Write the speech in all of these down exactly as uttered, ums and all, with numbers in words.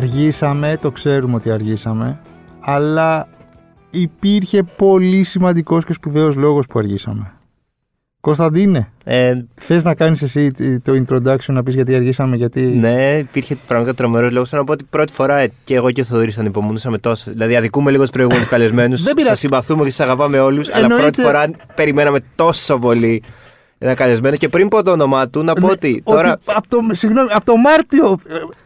Αργήσαμε, το ξέρουμε ότι αργήσαμε, αλλά υπήρχε πολύ σημαντικός και σπουδαίος λόγος που αργήσαμε. Κωνσταντίνε, ε, θες να κάνεις εσύ το introduction, να πεις γιατί αργήσαμε, γιατί... Ναι, υπήρχε πραγματικά τρομερός λόγος. Θέλω να πω ότι πρώτη φορά και εγώ και ο Θοδούρης ανυπομονούσαμε τόσο. Δηλαδή, αδικούμε λίγο τους προηγούμενους καλεσμένους. Σας συμπαθούμε και σας αγαπάμε όλους. Εννοείται... Αλλά πρώτη φορά περιμέναμε τόσο πολύ ένα καλεσμένο. Και πριν πω το όνομά του, να πω ναι, ότι τώρα. Από το, συγγνώμη, από το Μάρτιο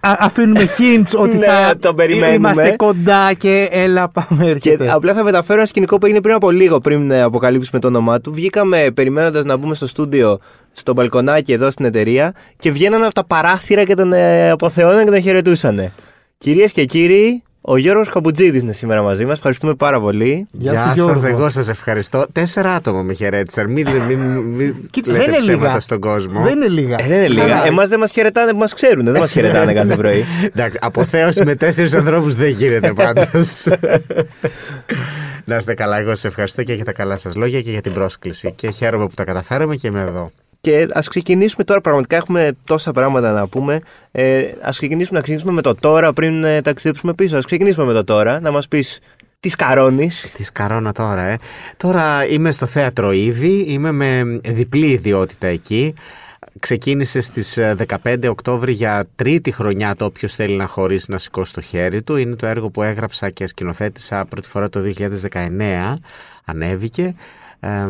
α, αφήνουμε hints ότι ναι, θα το περιμένουμε. Είμαστε κοντά και έλα πάμε. Έρχεται. Και απλά θα μεταφέρω ένα σκηνικό που έγινε πριν από λίγο, πριν αποκαλύψουμε το όνομά του. Βγήκαμε περιμένοντας να μπούμε στο στούντιο, στο μπαλκονάκι εδώ στην εταιρεία, και βγαίνανε από τα παράθυρα και τον ε, αποθεώναν και τον χαιρετούσαν. Κυρίες και κύριοι, ο Γιώργος Καπουτσίδης είναι σήμερα μαζί μας. Ευχαριστούμε πάρα πολύ. Γεια σας, εγώ σας ευχαριστώ. Τέσσερα άτομα με χαιρέτησαν. Μην λέτε ψέματα στον κόσμο. Δεν είναι λίγα. Ε, δεν είναι λίγα. Εμάς δεν μας χαιρετάνε που μας ξέρουν. Δεν μας χαιρετάνε κάθε πρωί. Εντάξει, αποθέωση με τέσσερις ανθρώπους δεν γίνεται πάντως. Να είστε καλά. Εγώ σας ευχαριστώ και για τα καλά σας λόγια και για την πρόσκληση. Και χαίρομαι που τα καταφέραμε και είμαι εδώ. Και ας ξεκινήσουμε τώρα, πραγματικά έχουμε τόσα πράγματα να πούμε. Ε, ας ξεκινήσουμε, να ξεκινήσουμε με το τώρα πριν ε, ταξιδέψουμε πίσω. Ας ξεκινήσουμε με το τώρα, να μας πεις τι σκαρώνεις. Τι σκαρώνω τώρα, ε. Τώρα είμαι στο θέατρο Ήβη, είμαι με διπλή ιδιότητα εκεί. Ξεκίνησε στις δεκαπέντε Οκτώβρη για τρίτη χρονιά το «Όποιος θέλει να χωρίσει να σηκώσει το χέρι του». Είναι το έργο που έγραψα και σκηνοθέτησα πρώτη φορά το δύο χιλιάδες δεκαεννέα, ανέβηκε. Ε,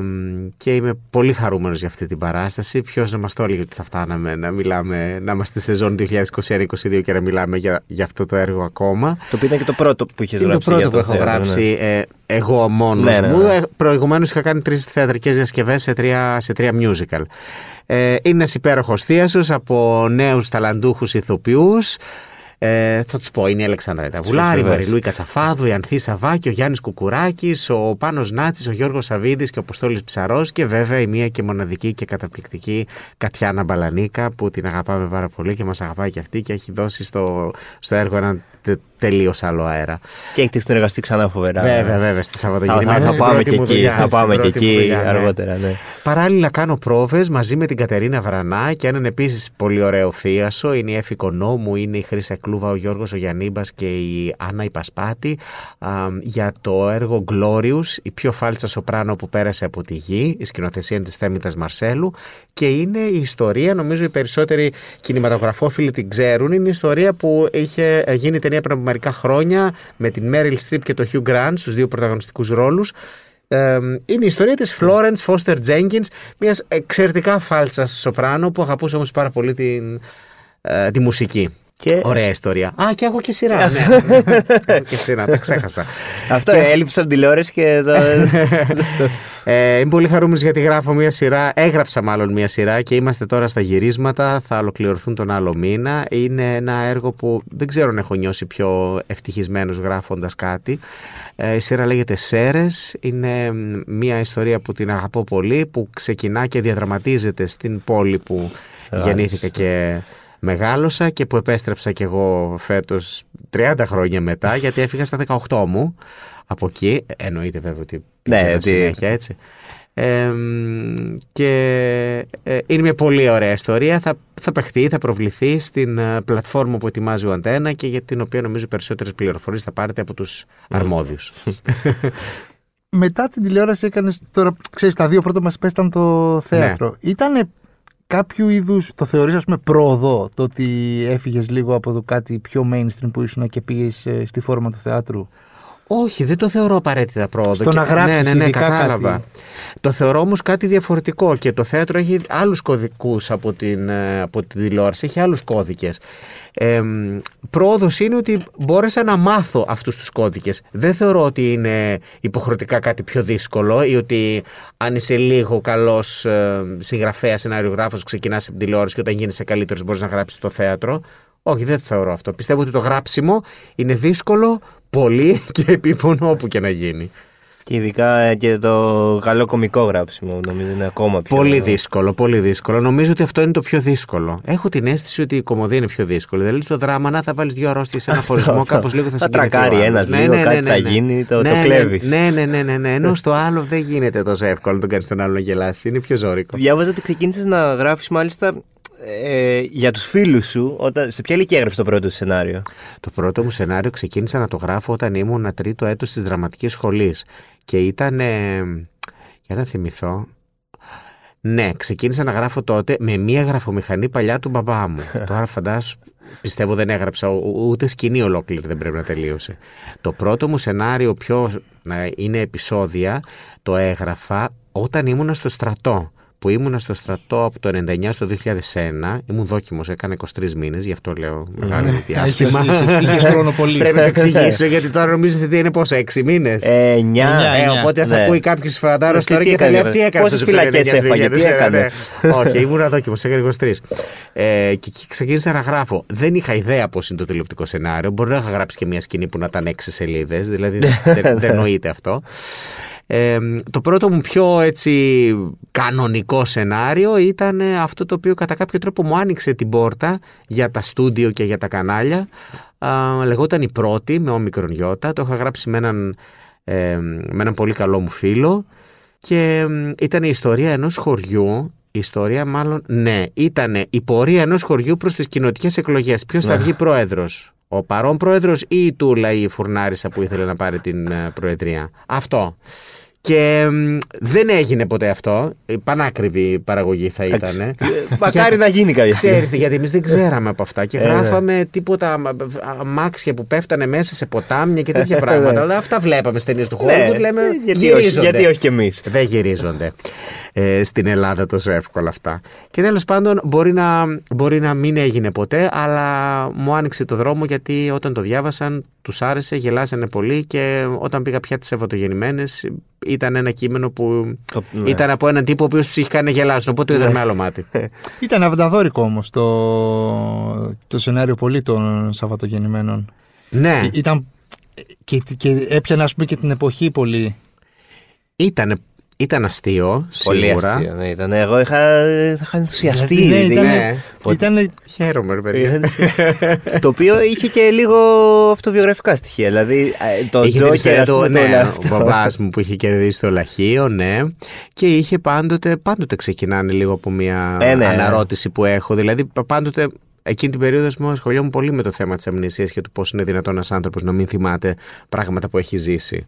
και είμαι πολύ χαρούμενος για αυτή την παράσταση. Ποιος να μας το έλεγε ότι θα φτάναμε να μιλάμε, να είμαστε στη σεζόν είκοσι είκοσι ένα είκοσι δύο και να μιλάμε για, για αυτό το έργο ακόμα. Το οποίο ήταν και το πρώτο που είχες γράψει. Το πρώτο για το που έχω γράψει ε, εγώ μόνος ναι, ναι, ναι. μου. Ε, προηγουμένως είχα κάνει τρεις θεατρικές διασκευές σε τρία, σε τρία musical. Ε, είναι ένας υπέροχος θίασος από νέους ταλαντούχους ηθοποιούς. Ε, θα τους πω, είναι η Αλεξάνδρα Ταβουλάρη, η Μαριλού Κατσαφάδου, η Ανθή Σαβάκη, ο Γιάννης Κουκουράκης, ο Πάνος Νάτσης, ο Γιώργος Σαβίδης και ο Ποστόλης Ψαρός και βέβαια η μία και μοναδική και καταπληκτική Κατιάνα Μπαλανίκα που την αγαπάμε πάρα πολύ και μας αγαπάει και αυτή και έχει δώσει στο, στο έργο έναν τε, τελείως άλλο αέρα. Και έχετε συνεργαστεί ξανά φοβερά. Βέβαια, βέβαια, στη Σαββατογεννιά. Θα πάμε και εκεί, θα πάμε και εκεί αργότερα. Ναι. Παράλληλα κάνω πρόβες μαζί με την Κατερίνα Βρανά και έναν επίσης πολύ ωραίο θίασο. Είναι η Εφικονόμου, είναι η Χρύσα Κλούβα, ο Γιώργος, ο Γιαννίμπας και η Άννα η Πασπάτη α, για το έργο Glorious, η πιο φάλτσα σοπράνο που πέρασε από τη γη, η σκηνοθεσία της Θέμητας Μαρσέλου και είναι η ιστορία, νομίζω οι περισσότεροι κινηματογραφόφιλοι την ξέρουν, είναι η ιστορία που είχε γίνει ταινία πριν από μερικά χρόνια με την Meryl Streep και το Hugh Grant στους δύο πρωταγωνιστικούς ρόλους. Είναι η ιστορία της Florence Foster Jenkins, μιας εξαιρετικά φάλτσας σοπράνο που αγαπούσε όμως πάρα πολύ την, ε, τη μουσική. Και... Ωραία ιστορία. Α, και έχω και σειρά. Ναι. Έχω και σειρά, τα ξέχασα. Αυτό και... έλειψε από τηλεόραση και. Το... ε, είμαι πολύ χαρούμενος γιατί γράφω μια σειρά. Έγραψα μάλλον μια σειρά και είμαστε τώρα στα γυρίσματα. Θα ολοκληρωθούν τον άλλο μήνα. Είναι ένα έργο που δεν ξέρω αν έχω νιώσει πιο ευτυχισμένος γράφοντας κάτι. Ε, η σειρά λέγεται Σέρρες. Είναι μια ιστορία που την αγαπώ πολύ, που ξεκινά και διαδραματίζεται στην πόλη που γεννήθηκα και. Μεγάλωσα και που επέστρεψα κι εγώ φέτος τριάντα χρόνια μετά, γιατί έφυγα στα δεκαοκτώ μου από εκεί. Εννοείται βέβαια ότι πήγαινα ναι, συνέχεια έτσι. Ε, και ε, είναι μια πολύ ωραία ιστορία. Θα, θα παιχτεί, θα προβληθεί στην πλατφόρμα που ετοιμάζει ο Αντένα και για την οποία νομίζω περισσότερες πληροφορίες θα πάρετε από τους αρμόδιους. Μετά την τηλεόραση έκανες τώρα, ξέρεις, τα δύο πρώτα μας πέσταν το θέατρο. Ναι. Ήτανε κάποιου είδους, το θεωρείς ας πούμε πρόοδο το ότι έφυγες λίγο από το κάτι πιο mainstream που ήσουν και πήγες στη φόρμα του θεάτρου? Όχι, δεν το θεωρώ απαραίτητα πρόοδο. Στο και... να γράψεις ναι, ναι, ναι, ειδικά κατάλαβα. Κάτι. Το θεωρώ όμως κάτι διαφορετικό και το θέατρο έχει άλλους κωδικούς από την, από την τηλεόραση, έχει άλλους κώδικες. Ε, πρόοδος είναι ότι μπόρεσα να μάθω αυτούς τους κώδικες. Δεν θεωρώ ότι είναι υποχρεωτικά κάτι πιο δύσκολο ή ότι αν είσαι λίγο καλός συγγραφέας, σενάριογράφος, ξεκινάς από την τηλεόραση και όταν γίνεσαι καλύτερος μπορείς να γράψεις στο θέατρο. Όχι, δεν το θεωρώ αυτό. Πιστεύω ότι το γράψιμο είναι δύσκολο, πολύ και επίπονο όπου και να γίνει. Και ειδικά και το καλό κωμικό γράψιμο νομίζω είναι ακόμα πιο... Πολύ δύσκολο, πολύ δύσκολο. Νομίζω ότι αυτό είναι το πιο δύσκολο. Έχω την αίσθηση ότι η κωμωδία είναι πιο δύσκολη. Δηλαδή στο δράμα να θα βάλεις δύο αρρώστιες σε ένα χωρισμό, κάπως λίγο θα συγκριθεί. Θα τρακάρει ένας ναι, λίγο, ναι, κάτι ναι, ναι, θα γίνει, ναι, το, ναι, το κλέβεις. Ναι, ναι, ναι, ναι, ναι. Ενώ στο άλλο δεν γίνεται τόσο εύκολο να τον κάνεις τον άλλο να γελάσει. Είναι πιο ζώρικο. Διάβαζα ότι ξεκίνησες να γράφεις μάλιστα ε, για τους φίλους σου, όταν, σε ποια ηλικία έγραψε το πρώτο σου σενάριο? Το πρώτο μου σενάριο ξεκίνησα να το γράφω όταν ήμουν τρίτο έτος της δραματικής σχολής. Και ήταν, ε, για να θυμηθώ... Ναι, ξεκίνησα να γράφω τότε με μία γραφομηχανή παλιά του μπαμπά μου. Τώρα φαντάσου, πιστεύω δεν έγραψα, ούτε σκηνή ολόκληρη δεν πρέπει να τελείωσε. Το πρώτο μου σενάριο, ποιο να είναι επεισόδια, το έγραφα όταν ήμουνα στο στρατό. Που ήμουνα στο στρατό από το ενενήντα εννιά στο δύο χιλιάδες ένα, ήμουν δόκιμος, έκανα είκοσι τρεις μήνες, γι' αυτό λέω μεγάλο διάστημα. Είχες χρόνο πολύ. Πρέπει να εξηγήσω, γιατί τώρα νομίζω ότι είναι πόσο, έξι μήνες. εννιά. Οπότε θα ακούει κάποιος φαντάρος τώρα και θα λέει τι έκανε. Πόσες φυλακές έφαγε, τι έκανε. Όχι, ήμουν δόκιμος, έκανα είκοσι τρεις. Και ξεκίνησα να γράφω. Δεν είχα ιδέα πώς είναι το τηλεοπτικό σενάριο. Μπορεί να είχα γράψει και μια σκηνή που να ήταν έξι σελίδες, δηλαδή δεν νοείται αυτό. Ε, το πρώτο μου πιο έτσι κανονικό σενάριο ήταν αυτό το οποίο κατά κάποιο τρόπο μου άνοιξε την πόρτα για τα στούντιο και για τα κανάλια. Α, λεγόταν «Η Πρώτη» με όμικρον γιώτα. Το είχα γράψει με έναν, ε, με έναν πολύ καλό μου φίλο και ήταν η ιστορία ενός χωριού. Η ιστορία μάλλον, ναι, ήταν η πορεία ενός χωριού προς τις κοινοτικές εκλογές. Ποιος θα βγει πρόεδρος, ο παρόν πρόεδρος ή η Τούλα ή η φουρνάρισα που ήθελε να πάρει την προεδρία. Αυτό. Και δεν έγινε ποτέ αυτό. Πανάκριβη παραγωγή θα ήταν. Μακάρι να γίνει κάποια στιγμή. Ξέρεις, γιατί εμείς δεν ξέραμε από αυτά και γράφαμε τίποτα αμάξια που πέφτανε μέσα σε ποτάμια και τέτοια πράγματα. Αλλά αυτά βλέπαμε στις ταινίες του χώρου. Γιατί όχι κι εμείς. Δεν γυρίζονται στην Ελλάδα τόσο εύκολα αυτά. Και τέλος πάντων μπορεί να, μπορεί να μην έγινε ποτέ, αλλά μου άνοιξε το δρόμο γιατί όταν το διάβασαν τους άρεσε, γελάσανε πολύ και όταν πήγα πια τις Σαββατογεννημένες ήταν ένα κείμενο που ναι. ήταν από έναν τύπο ο οποίος τους είχε κάνει γελάσουν, οπότε είδαν με άλλο μάτι. Ήταν αβανταδόρικο όμως το, το σενάριο πολύ των Σαββατογεννημένων. Ναι. Ή, ήταν, και, και έπιανε ας πούμε και την εποχή πολύ. Ήτανε Ήταν αστείο, σίγουρα. Πολύ αστείο, ναι, ήταν. Εγώ είχα, είχα ενθουσιαστεί. Ναι, ήταν. Ναι. Ήτανε... Χαίρομαι, ρε παιδί. Το οποίο είχε και λίγο αυτοβιογραφικά στοιχεία. Δηλαδή, το Τζόκερ, το, ναι, ναι, ο μπαμπάς μου που είχε κερδίσει το λαχείο, ναι. Και είχε πάντοτε. Πάντοτε ξεκινάνε λίγο από μια ε, ναι, αναρώτηση ναι. που έχω. Δηλαδή, πάντοτε. Εκείνη την περίοδο μου ασχολιόμουν πολύ με το θέμα της αμνησίας και του πώς είναι δυνατόν ένας άνθρωπος να μην θυμάται πράγματα που έχει ζήσει.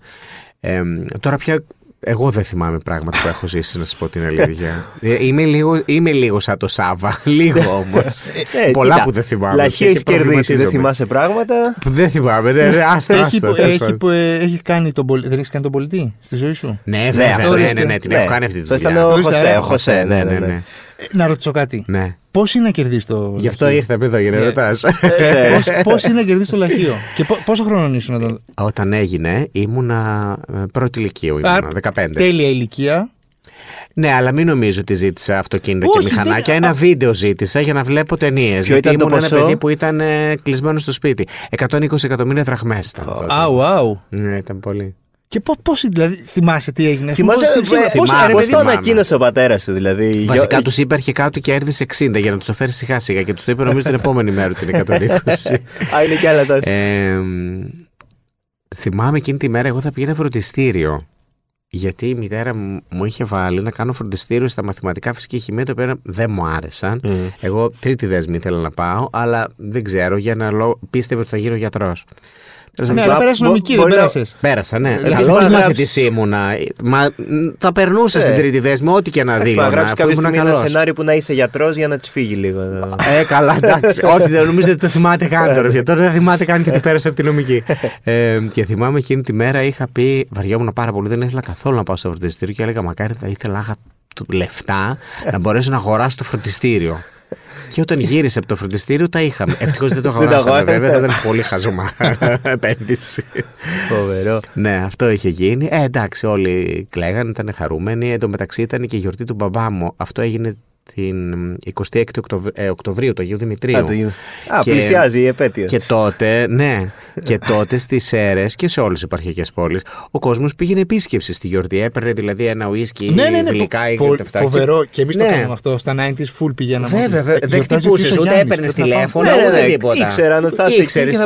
Ε, τώρα πια. Εγώ δεν θυμάμαι πράγματα που έχω ζήσει, να σας πω την αλήθεια. Είμαι, λίγο, είμαι λίγο σαν το Σάβα, λίγο όμως. ε, Πολλά κοίτα, που δεν θυμάμαι. Λαχείο έχεις κερδίσει, δεν θυμάσαι πράγματα. Δεν θυμάμαι, ναι, ναι, άστα, άστα, άστα, άστα. Έχει, που, έχει κάνει τον πολι... Δεν έχεις κάνει τον πολιτή στη ζωή σου? Ναι, βέβαια, ναι, ναι, ναι, ναι, ναι, ναι, την ναι. έχω κάνει αυτή τη δουλειά. Το ήταν ο Χωσέ, ναι, ναι, ναι. Να ρωτήσω κάτι. Ναι. Πώς είναι να κερδίσεις το λαχείο? Γι' αυτό ήρθα εδώ για να ρωτάς. Πώς είναι να κερδίσεις το λαχείο? Και πόσο χρόνο ήσουν όταν... Όταν έγινε ήμουνα πρώτη ηλικίου, ήμουνα δεκαπέντε. Τέλεια ηλικία. Ναι, αλλά μην νομίζω ότι ζήτησα αυτοκίνητα και μηχανάκια. Ένα βίντεο ζήτησα για να βλέπω ταινίες. Γιατί ήμουν ένα παιδί που ήταν κλεισμένο στο σπίτι. εκατόν είκοσι εκατομμύρια δραχμές ήταν. Άου, άου. Ναι, ήταν πολύ. Και πώς, δηλαδή, θυμάσαι τι έγινε? Θυμάσαι πώς το ανακοίνωσε ο πατέρας σου, δηλαδή. Βασικά τους είπε αρχικά ότι κέρδισε εξήντα για να τους το φέρει σιγά σιγά και τους το είπε νομίζω την επόμενη μέρα την εκατόν είκοσι. Α, είναι και άλλα τόσο. Θυμάμαι εκείνη τη μέρα εγώ θα πήγαινα φροντιστήριο. Γιατί η μητέρα μου είχε βάλει να κάνω φροντιστήριο στα μαθηματικά, φυσική χημεία, τα οποία δεν μου άρεσαν. Mm. Εγώ τρίτη δέσμη ήθελα να πάω, αλλά δεν ξέρω, για να λόγο πίστευε ότι θα γίνω γιατρός. Ναι, αλλά πέρασε νομική, δεν πέρασες. Πέρασα, ναι. Καλός μαθητής ήμουνα. Μα θα περνούσα στην τρίτη δέσμη, ό,τι και να δει. Να γράψει κάποια στιγμή ένα σενάριο που να είσαι γιατρός για να τη φύγει λίγο. Ε, καλά, εντάξει. Όχι, δεν νομίζω ότι το θυμάται καν τώρα. Τώρα δεν θυμάται καν και ότι πέρασε από τη νομική. Και θυμάμαι εκείνη τη μέρα είχα πει, βαριόμουν πάρα πολύ, δεν ήθελα καθόλου να πάω στο φροντιστήριο και έλεγα μακάρι θα ήθελα να είχα λεφτά να μπορέσω να αγοράσω το φροντιστήριο. Και όταν γύρισε από το φροντιστήριο τα είχαμε. Ευτυχώς δεν το αγοράσαμε βέβαια, θα ήταν πολύ χαζομάρα επένδυση. Φοβερό. Ναι, αυτό είχε γίνει. Ε, εντάξει, όλοι κλαίγανε, ήταν χαρούμενοι. Εν τω μεταξύ ήταν και η γιορτή του μπαμπά μου. Αυτό έγινε την εικοστή έκτη Οκτωβρίου του Αγίου Δημητρίου. Α, και, πλησιάζει η επέτειος. Και τότε, ναι, και τότε στις Σέρρες και σε όλες τις επαρχιακές πόλεις ο κόσμος πήγαινε επίσκεψη στη γιορτή. Έπαιρνε δηλαδή ένα ουίσκι, ναι, ναι, ναι, γλυκά ή κάτι τέτοιο. Φοβερό. Και εμείς ναι. το κάναμε αυτό. Στα ενενήντα full πηγαίναμε. Βέβαια, βέβαια. Δεν χτυπούσες, ούτε έπαιρνε τηλέφωνο, ναι, ναι, ούτε τίποτα. Ήξεραν ότι θα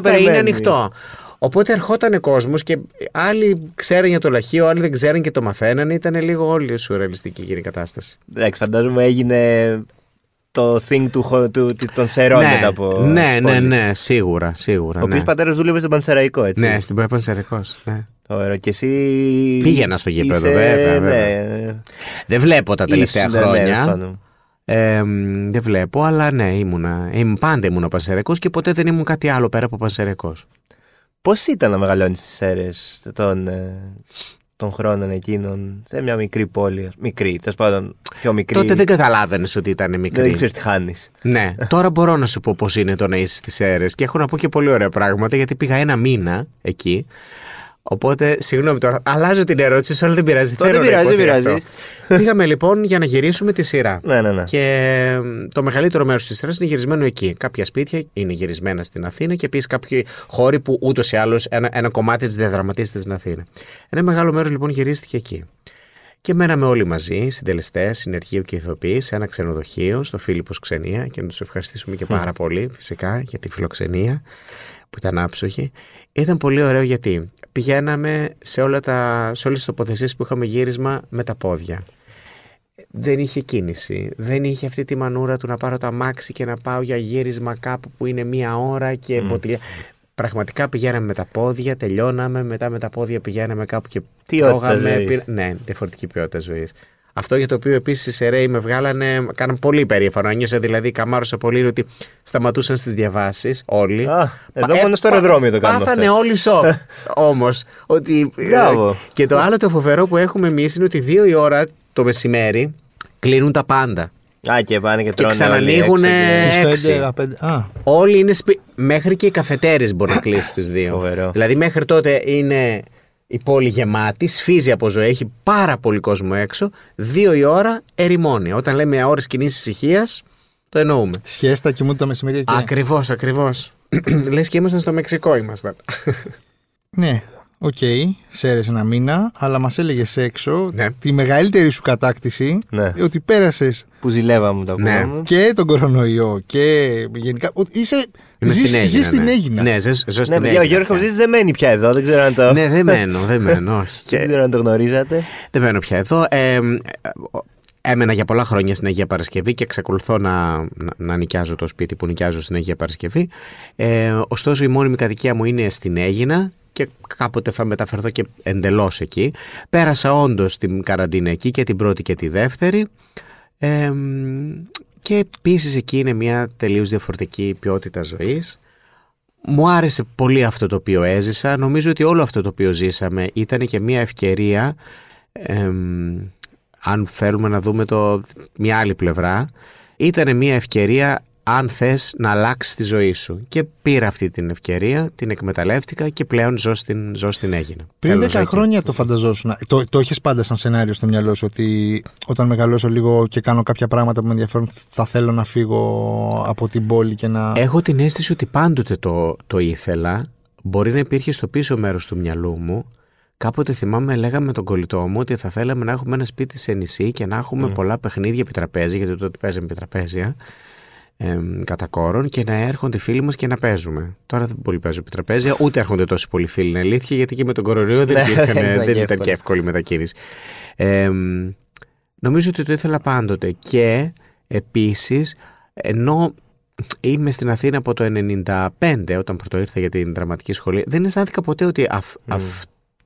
θα είναι ανοιχτό. Οπότε ερχόταν κόσμος και άλλοι ξέραν για το λαχείο, άλλοι δεν ξέραν και το μαθαίνανε. Ήταν λίγο όλη σουρεαλιστική η κατάσταση. Εντάξει, φαντάζομαι έγινε το thing του, του, των Σερών μετά από. Ναι, ναι, ναι, σίγουρα. σίγουρα ο ναι. οποίος πατέρας δούλευε στον Πανσερραϊκό, έτσι. Ναι, στην Πανσερραϊκό. Ναι. Ωραία, και εσύ. Πήγαινα στο γήπεδο, βέβαια. Ναι. Δεν βλέπω τα τελευταία Ήσουν, χρόνια. Ναι, Ε, δεν βλέπω, αλλά ναι, ήμουνα. Πάντα ήμουν Πανσερραϊκός και ποτέ δεν ήμουν κάτι άλλο πέρα από Πανσερραϊκός. Πώς ήταν να μεγαλώνεις στις Σέρρες των, των χρόνων εκείνων, σε μια μικρή πόλη, μικρή, τέλος πάντων, πιο μικρή. Τότε δεν καταλάβαινες ότι ήταν μικρή. Δεν ξέρεις τι χάνεις. Ναι, τώρα μπορώ να σου πω πώς είναι το να είσαι στις Σέρρες και έχω να πω και πολύ ωραία πράγματα γιατί πήγα ένα μήνα εκεί. Οπότε, συγγνώμη τώρα, αλλάζω την ερώτηση, σε όλα δεν πειράζει. Δεν πειράζει, πειράζει. Πήγαμε λοιπόν για να γυρίσουμε τη σειρά. Ναι, ναι, ναι. Και το μεγαλύτερο μέρος της σειράς είναι γυρισμένο εκεί. Κάποια σπίτια είναι γυρισμένα στην Αθήνα και επίσης κάποιοι χώροι που ούτως ή άλλως ένα, ένα κομμάτι της διαδραματίζεται στην Αθήνα. Ένα μεγάλο μέρος λοιπόν γυρίστηκε εκεί. Και μέναμε όλοι μαζί, συντελεστές, συνεργείο και ηθοποιοί, σε ένα ξενοδοχείο στο Φίλιππος Ξενία. Και να τους ευχαριστήσουμε και πάρα πολύ, φυσικά, για τη φιλοξενία που ήταν άψογη. Ήταν πολύ ωραίο γιατί πηγαίναμε σε, όλα τα, σε όλες τις τοποθεσίες που είχαμε γύρισμα με τα πόδια. Δεν είχε κίνηση, δεν είχε αυτή τη μανούρα του να πάρω το αμάξι και να πάω για γύρισμα κάπου που είναι μία ώρα και mm. ποτηλιά. Πραγματικά πηγαίναμε με τα πόδια, τελειώναμε, μετά με τα πόδια πηγαίναμε κάπου και τρώγαμε. Πι... Ναι, διαφορετική ποιότητα ζωής. Αυτό για το οποίο επίσης οι Σερρέοι με βγάλανε, κάναν πολύ περήφανο. Νιώσα δηλαδή, καμάρωσα πολύ ότι σταματούσαν στις διαβάσεις όλοι. Α, εδώ μόνο ε, στο αεροδρόμιο το κάνουμε. Πάθανε όλοι σοκ όμως. Ότι... Και το άλλο το φοβερό που έχουμε εμείς είναι ότι δύο η ώρα το μεσημέρι κλείνουν τα πάντα. Α, και πάνε και τρώνε. Και ξανανοίγουν έξι. Όλοι είναι σπίτι. Μέχρι και οι καφετέρες μπορούν να κλείσουν τις δύο. Δηλαδή μέχρι τότε είναι. Η πόλη γεμάτη, σφίζει από ζωή, έχει πάρα πολύ κόσμο έξω. Δύο η ώρα ερημώνει. Όταν λέμε ώρες κοινή ησυχία, το εννοούμε. Σχέστα κοιμούνται τα μεσημέρια εκεί. Ακριβώς, ακριβώς. Λες και ήμασταν στο Μεξικό, ήμασταν. Ναι, οκ, okay, Σέρρες ένα μήνα, αλλά μας έλεγες έξω ναι. τη μεγαλύτερη σου κατάκτηση ναι. ότι πέρασες. Που ζηλεύαμε τα ναι. Και τον κορονοϊό και γενικά. Είσαι. Ζεις στην Αίγινα. Ναι, ζω στην Αίγινα. Ο Γιώργος Καπουτσίδης δεν μένει πια εδώ, δεν ξέρω αν το. Ναι, δεν μένω, δεν μένω. Δεν ξέρω αν το γνωρίζατε. Δεν μένω πια εδώ. Έμενα για πολλά χρόνια στην Αγία Παρασκευή και εξακολουθώ να, να, να νοικιάζω το σπίτι που νοικιάζω στην Αγία Παρασκευή. Ε, ωστόσο, η μόνιμη κατοικία μου είναι στην Αίγινα και κάποτε θα μεταφερθώ και εντελώς εκεί. Πέρασα όντως την καραντίνα εκεί και την πρώτη και τη δεύτερη. Ε, και επίσης εκεί είναι μια τελείως διαφορετική ποιότητα ζωής. Μου άρεσε πολύ αυτό το οποίο έζησα. Νομίζω ότι όλο αυτό το οποίο ζήσαμε ήταν και μια ευκαιρία... Ε, αν θέλουμε να δούμε το, μια άλλη πλευρά, ήταν μια ευκαιρία αν θες να αλλάξεις τη ζωή σου. Και πήρα αυτή την ευκαιρία, την εκμεταλλεύτηκα και πλέον ζω στην, ζω στην Αίγινα. Πριν δέκα χρόνια το φανταζόσουν. Το, το έχεις πάντα σαν σενάριο στο μυαλό σου ότι όταν μεγαλώσω λίγο και κάνω κάποια πράγματα που με ενδιαφέρουν θα θέλω να φύγω από την πόλη και να... Έχω την αίσθηση ότι πάντοτε το, το ήθελα. Μπορεί να υπήρχε στο πίσω μέρος του μυαλού μου. Κάποτε θυμάμαι, λέγαμε τον κολλητό μου ότι θα θέλαμε να έχουμε ένα σπίτι σε νησί και να έχουμε mm. πολλά παιχνίδια επί τραπέζια, γιατί τότε παίζαμε επί τραπέζια ε, κατά κόρον, και να έρχονται φίλοι μας και να παίζουμε. Τώρα δεν πολύ παίζω επί τραπέζια, ούτε έρχονται τόσοι πολλοί φίλοι, είναι αλήθεια, γιατί και με τον κορονοϊό δεν, δεν ήταν και εύκολη μετακίνηση. Ε, νομίζω ότι το ήθελα πάντοτε. Και επίσης, ενώ είμαι στην Αθήνα από το ενενήντα πέντε, όταν πρωτοήρθα για την δραματική σχολή, δεν αισθάνθηκα ποτέ ότι αυτό. Αυ, mm.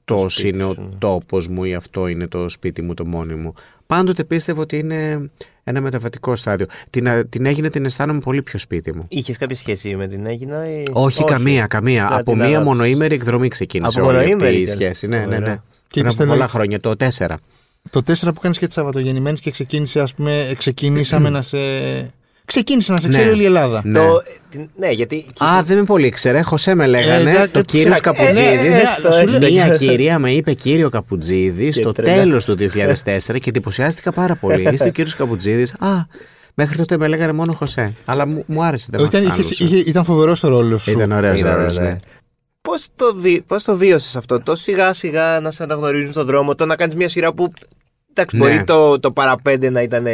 αυτός είναι ο τόπος μου ή αυτό είναι το σπίτι μου το μόνιμο. Πάντοτε πίστευα ότι είναι ένα μεταβατικό στάδιο. Την, την Αίγινα την αισθάνομαι πολύ πιο σπίτι μου. Είχες κάποια σχέση με την Αίγινα ή... Όχι, όχι, καμία, καμία. Να, από μία μονοήμερη εκδρομή ξεκίνησε από όλη αυτή η σχέση. Ναι, ναι, ναι. Και από πολλά λόγια... χρόνια, το τέσσερα. Το τέσσερα που κάνεις και τις Σαββατογεννημένες και ξεκίνησε, ας πούμε, ξεκινήσαμε να σε... Ξεκίνησε να σε ξέρει ναι, όλη η Ελλάδα. Ναι, το, ναι γιατί. Α, και... δεν με πολύ ήξερε. Χωσέ με λέγανε. Ε, το κύριο Καπουτσίδη. Μία κυρία με είπε κύριο Καπουτσίδη στο τέλος του δύο χιλιάδες τέσσερα και εντυπωσιάστηκα πάρα πολύ. Είστε ο κύριος Καπουτσίδης. Α, μέχρι τότε με λέγανε μόνο Χωσέ. Αλλά μου, μου άρεσε. Ήταν, είχε, είχε, ήταν φοβερός ο ρόλος σου. Ήταν ωραίος ο ρόλος. Ναι. Πώς το, βι, το βίωσες αυτό, το σιγά σιγά να σε αναγνωρίζουν στον δρόμο, το να κάνεις μια σειρά που. Εντάξει, μπορεί το παραπέντε να ήταν.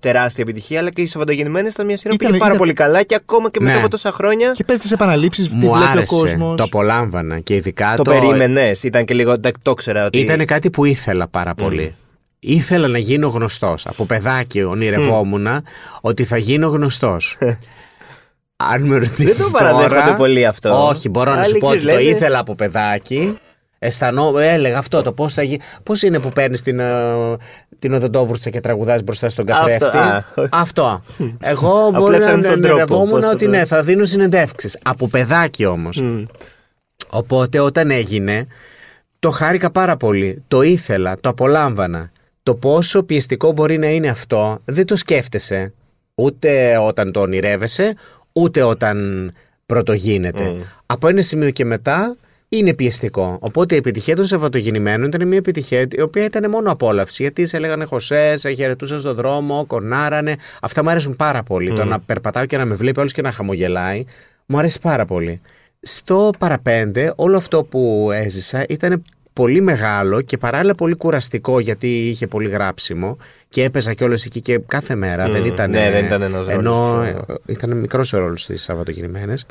Τεράστια επιτυχία, αλλά και οι Σαββατογεννημένες ήταν μια σειρά που πήγε πάρα ήταν... πολύ καλά και ακόμα και μετά ναι. από τόσα χρόνια. Και πες τις επαναλήψεις, μου άρεσε, ο κόσμος. Το απολάμβανα και ειδικά το. Το περίμενες, ήταν και λίγο. Το ήξερα ότι. Ήταν κάτι που ήθελα πάρα πολύ. Mm. ήθελα να γίνω γνωστός. Από παιδάκι ονειρευόμουν mm. ότι θα γίνω γνωστός. Αν με ρωτήσεις τώρα... Δεν το παραδέχονται τώρα, πολύ αυτό. Όχι, μπορώ Άλλη να σου πω ότι λέτε... το ήθελα από παιδάκι. Αισθανό, έλεγα αυτό το πώς θα γίνει. Πώς είναι που παίρνεις την, την οδοντόβουρτσα και τραγουδάς μπροστά στον καθρέφτη. Αυτό. Α, αυτό. Εγώ μπορεί να ονειρευόμουν ότι ναι, θα δίνω συνεντεύξεις. Από παιδάκι όμως. Mm. Οπότε όταν έγινε... Το χάρηκα πάρα πολύ, το ήθελα, το απολάμβανα. Το πόσο πιεστικό μπορεί να είναι αυτό δεν το σκέφτεσαι, ούτε όταν το ονειρεύεσαι, ούτε όταν πρωτογίνεται. Mm. Από ένα σημείο και μετά είναι πιεστικό. Οπότε η επιτυχία των Σαββατογεννημένων ήταν μια επιτυχία η οποία ήταν μόνο απόλαυση. Γιατί σε λέγανε Χωσέ, σε χαιρετούσαν στον δρόμο, κονάρανε. Αυτά μου αρέσουν πάρα πολύ. Mm. Το να περπατάω και να με βλέπει όλους και να χαμογελάει, μου αρέσει πάρα πολύ. Στο παραπέντε όλο αυτό που έζησα ήταν πολύ μεγάλο και παράλληλα πολύ κουραστικό, γιατί είχε πολύ γράψιμο και έπαιζα κιόλας εκεί και κάθε μέρα. Mm, δεν ήταν, ναι, δεν ήταν ένας ενώ ρόλος. Ήταν μικρός ο ρόλος στις Σαββατογεννημένες.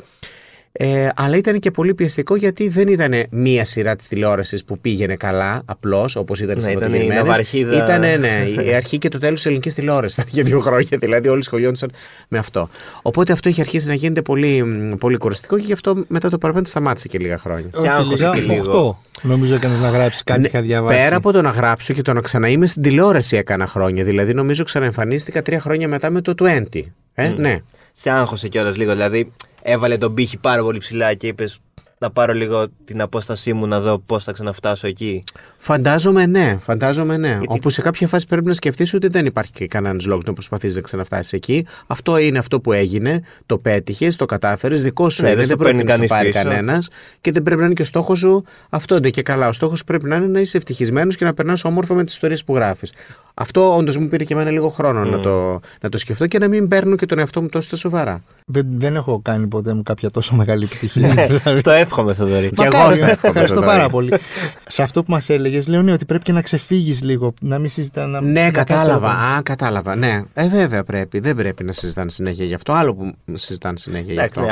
Ε, αλλά ήταν και πολύ πιεστικό, γιατί δεν ήταν μία σειρά της τηλεόρασης που πήγαινε καλά, απλώς όπως ήταν στις Σαββατογεννημένες. Ήταν ναι, η αρχή και το τέλος της ελληνικής τηλεόρασης. Για δύο χρόνια δηλαδή, όλοι σχολιόντουσαν με αυτό. Οπότε αυτό είχε αρχίσει να γίνεται πολύ, πολύ κουραστικό και γι' αυτό μετά το παραπέντε σταμάτησε και λίγα χρόνια. Σε άγχος και λίγο. Νομίζω έκανε να γράψει κάτι, είχα διαβάσει. Πέρα από το να γράψω και το να ξαναείμαι στην τηλεόραση, έκανα χρόνια. Δηλαδή, νομίζω ξαναεμφανίστηκα τρία χρόνια μετά με το είκοσι. Ε, mm. ναι. Σε άγχωσε κιόλας λίγο, δηλαδή. Έβαλε τον πύχη πάρα πολύ ψηλά και είπες να πάρω λίγο την απόστασή μου να δω πώς θα ξαναφτάσω εκεί. Φαντάζομαι ναι, φαντάζομαι ναι. Γιατί... Όπου σε κάποια φάση πρέπει να σκεφτείς ότι δεν υπάρχει κανένας λόγος να προσπαθείς να ξαναφτάσεις εκεί. Αυτό είναι αυτό που έγινε, το πέτυχες, το κατάφερες, δικό σου ναι, έγινε, δεν πρέπει να το πάρει κανένας και δεν πρέπει να είναι και ο στόχος σου αυτό ντε και καλά. Ο στόχος πρέπει να είναι να είσαι ευτυχισμένος και να περνάς όμορφα με τις ιστορίες που γράφεις. Αυτό όντως μου πήρε και εμένα λίγο χρόνο mm. να, το, να το σκεφτώ και να μην παίρνω και τον εαυτό μου τόσο σοβαρά. Δεν, δεν έχω κάνει ποτέ μου κάποια τόσο μεγάλη επιτυχία. Στο εύχομαι, Θοδωρή. Και εγώ στο εύχομαι. Ευχαριστώ πάρα πολύ. Σε αυτό που μας έλεγες, λέω ναι, ότι πρέπει και να ξεφύγεις λίγο, να μην συζητάνε. Ναι, κατάλαβα. Α, κατάλαβα. Ναι, ε, βέβαια πρέπει. Δεν πρέπει να συζητάνε συνέχεια γι' αυτό. Άλλο που συζητάνε συνέχεια γι' αυτό.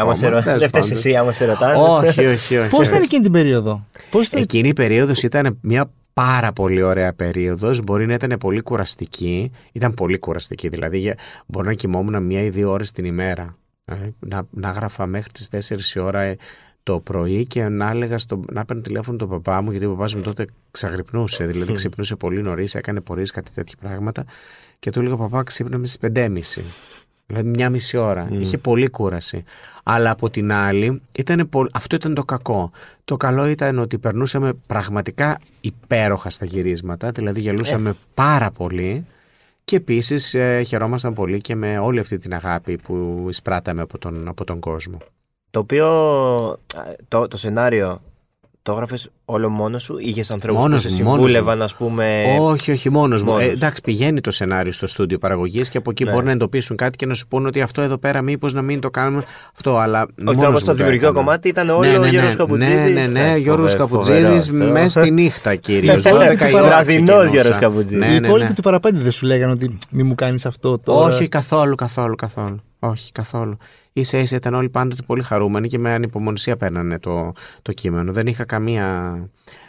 Δεν φταίει εσύ, άμα σε ρωτάνε. Όχι, όχι. Πώς ήταν εκείνη την περίοδο? Εκείνη η περίοδο ήταν μια πάρα πολύ ωραία περίοδος, μπορεί να ήταν πολύ κουραστική, ήταν πολύ κουραστική δηλαδή, μπορεί να κοιμόμουν μία ή δύο ώρες την ημέρα, ε, να, να γράφα μέχρι τις τέσσερις η ώρα το πρωί και να έλεγα στο, να έπαιρνε τηλέφωνο τον παπά μου, γιατί ο παπάς μου τότε ξαγρυπνούσε, δηλαδή ξυπνούσε πολύ νωρίς, έκανε πορείες, κάτι τέτοια πράγματα και του έλεγα παπά ξύπναμε στις πεντέμιση. Δηλαδή μια μισή ώρα. Mm. Είχε πολύ κούραση. Αλλά από την άλλη, ήταν πο... αυτό ήταν το κακό. Το καλό ήταν ότι περνούσαμε πραγματικά υπέροχα στα γυρίσματα, δηλαδή γελούσαμε Έφ. πάρα πολύ και επίσης ε, χαιρόμασταν πολύ και με όλη αυτή την αγάπη που εισπράταμε από τον, από τον κόσμο. Το οποίο, το, το σενάριο... Το έγραφες όλο μόνος σου, είχες ανθρώπους μόνος, που σε συμβούλευαν, ας πούμε. Όχι, όχι, μόνος, μόνος. μου. Ε, εντάξει, πηγαίνει το σενάριο στο στούντιο παραγωγής και από εκεί ναι. μπορεί να εντοπίσουν κάτι και να σου πούνε ότι αυτό εδώ πέρα μήπως να μην το κάνουμε αυτό. Αλλά όχι, όμως το δημιουργικό έκανα. Κομμάτι ήταν όλο ναι, ναι, ναι, ο Γιώργος Καπουτσίδης. Ναι, ναι, ναι, ναι, Γιώργος Καπουτσίδης μέσα στη νύχτα κυρίως. Βραδινός Γιώργος Καπουτσίδης. Οι υπόλοιποι του παραπέντε δεν σου λέγανε ότι μη μου κάνεις αυτό τώρα? Όχι, καθόλου, καθόλου, καθόλου. Όχι, καθόλου. Ίσα ίσα ήταν όλοι πάντοτε πολύ χαρούμενοι και με ανυπομονησία παίρνανε το, το κείμενο. Δεν είχα καμία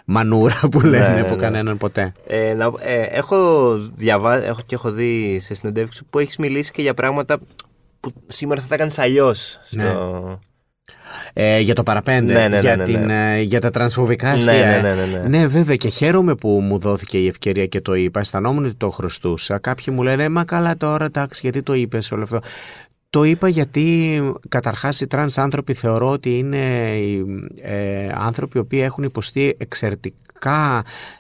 μανούρα που λένε ναι, από ναι. κανέναν ποτέ. Ε, να, ε, έχω διαβάσει έχω και έχω δει σε συνεντεύξεις που έχεις μιλήσει και για πράγματα που σήμερα θα τα κάνεις αλλιώς. Στο... Ναι. Ε, για το παραπέντε, ναι, ναι, για, ναι, ναι, την, ναι. για τα τρανσφοβικά αστεία. Ναι, ναι, ναι, ναι. ναι, βέβαια και χαίρομαι που μου δόθηκε η ευκαιρία και το είπα. Αισθανόμουν ότι το χρωστούσα. Κάποιοι μου λένε, μα καλά τώρα, εντάξει, γιατί το είπες όλο αυτό. Το είπα γιατί καταρχάς οι τρανς άνθρωποι θεωρώ ότι είναι οι, ε, άνθρωποι οι οποίοι έχουν υποστεί εξαιρετικά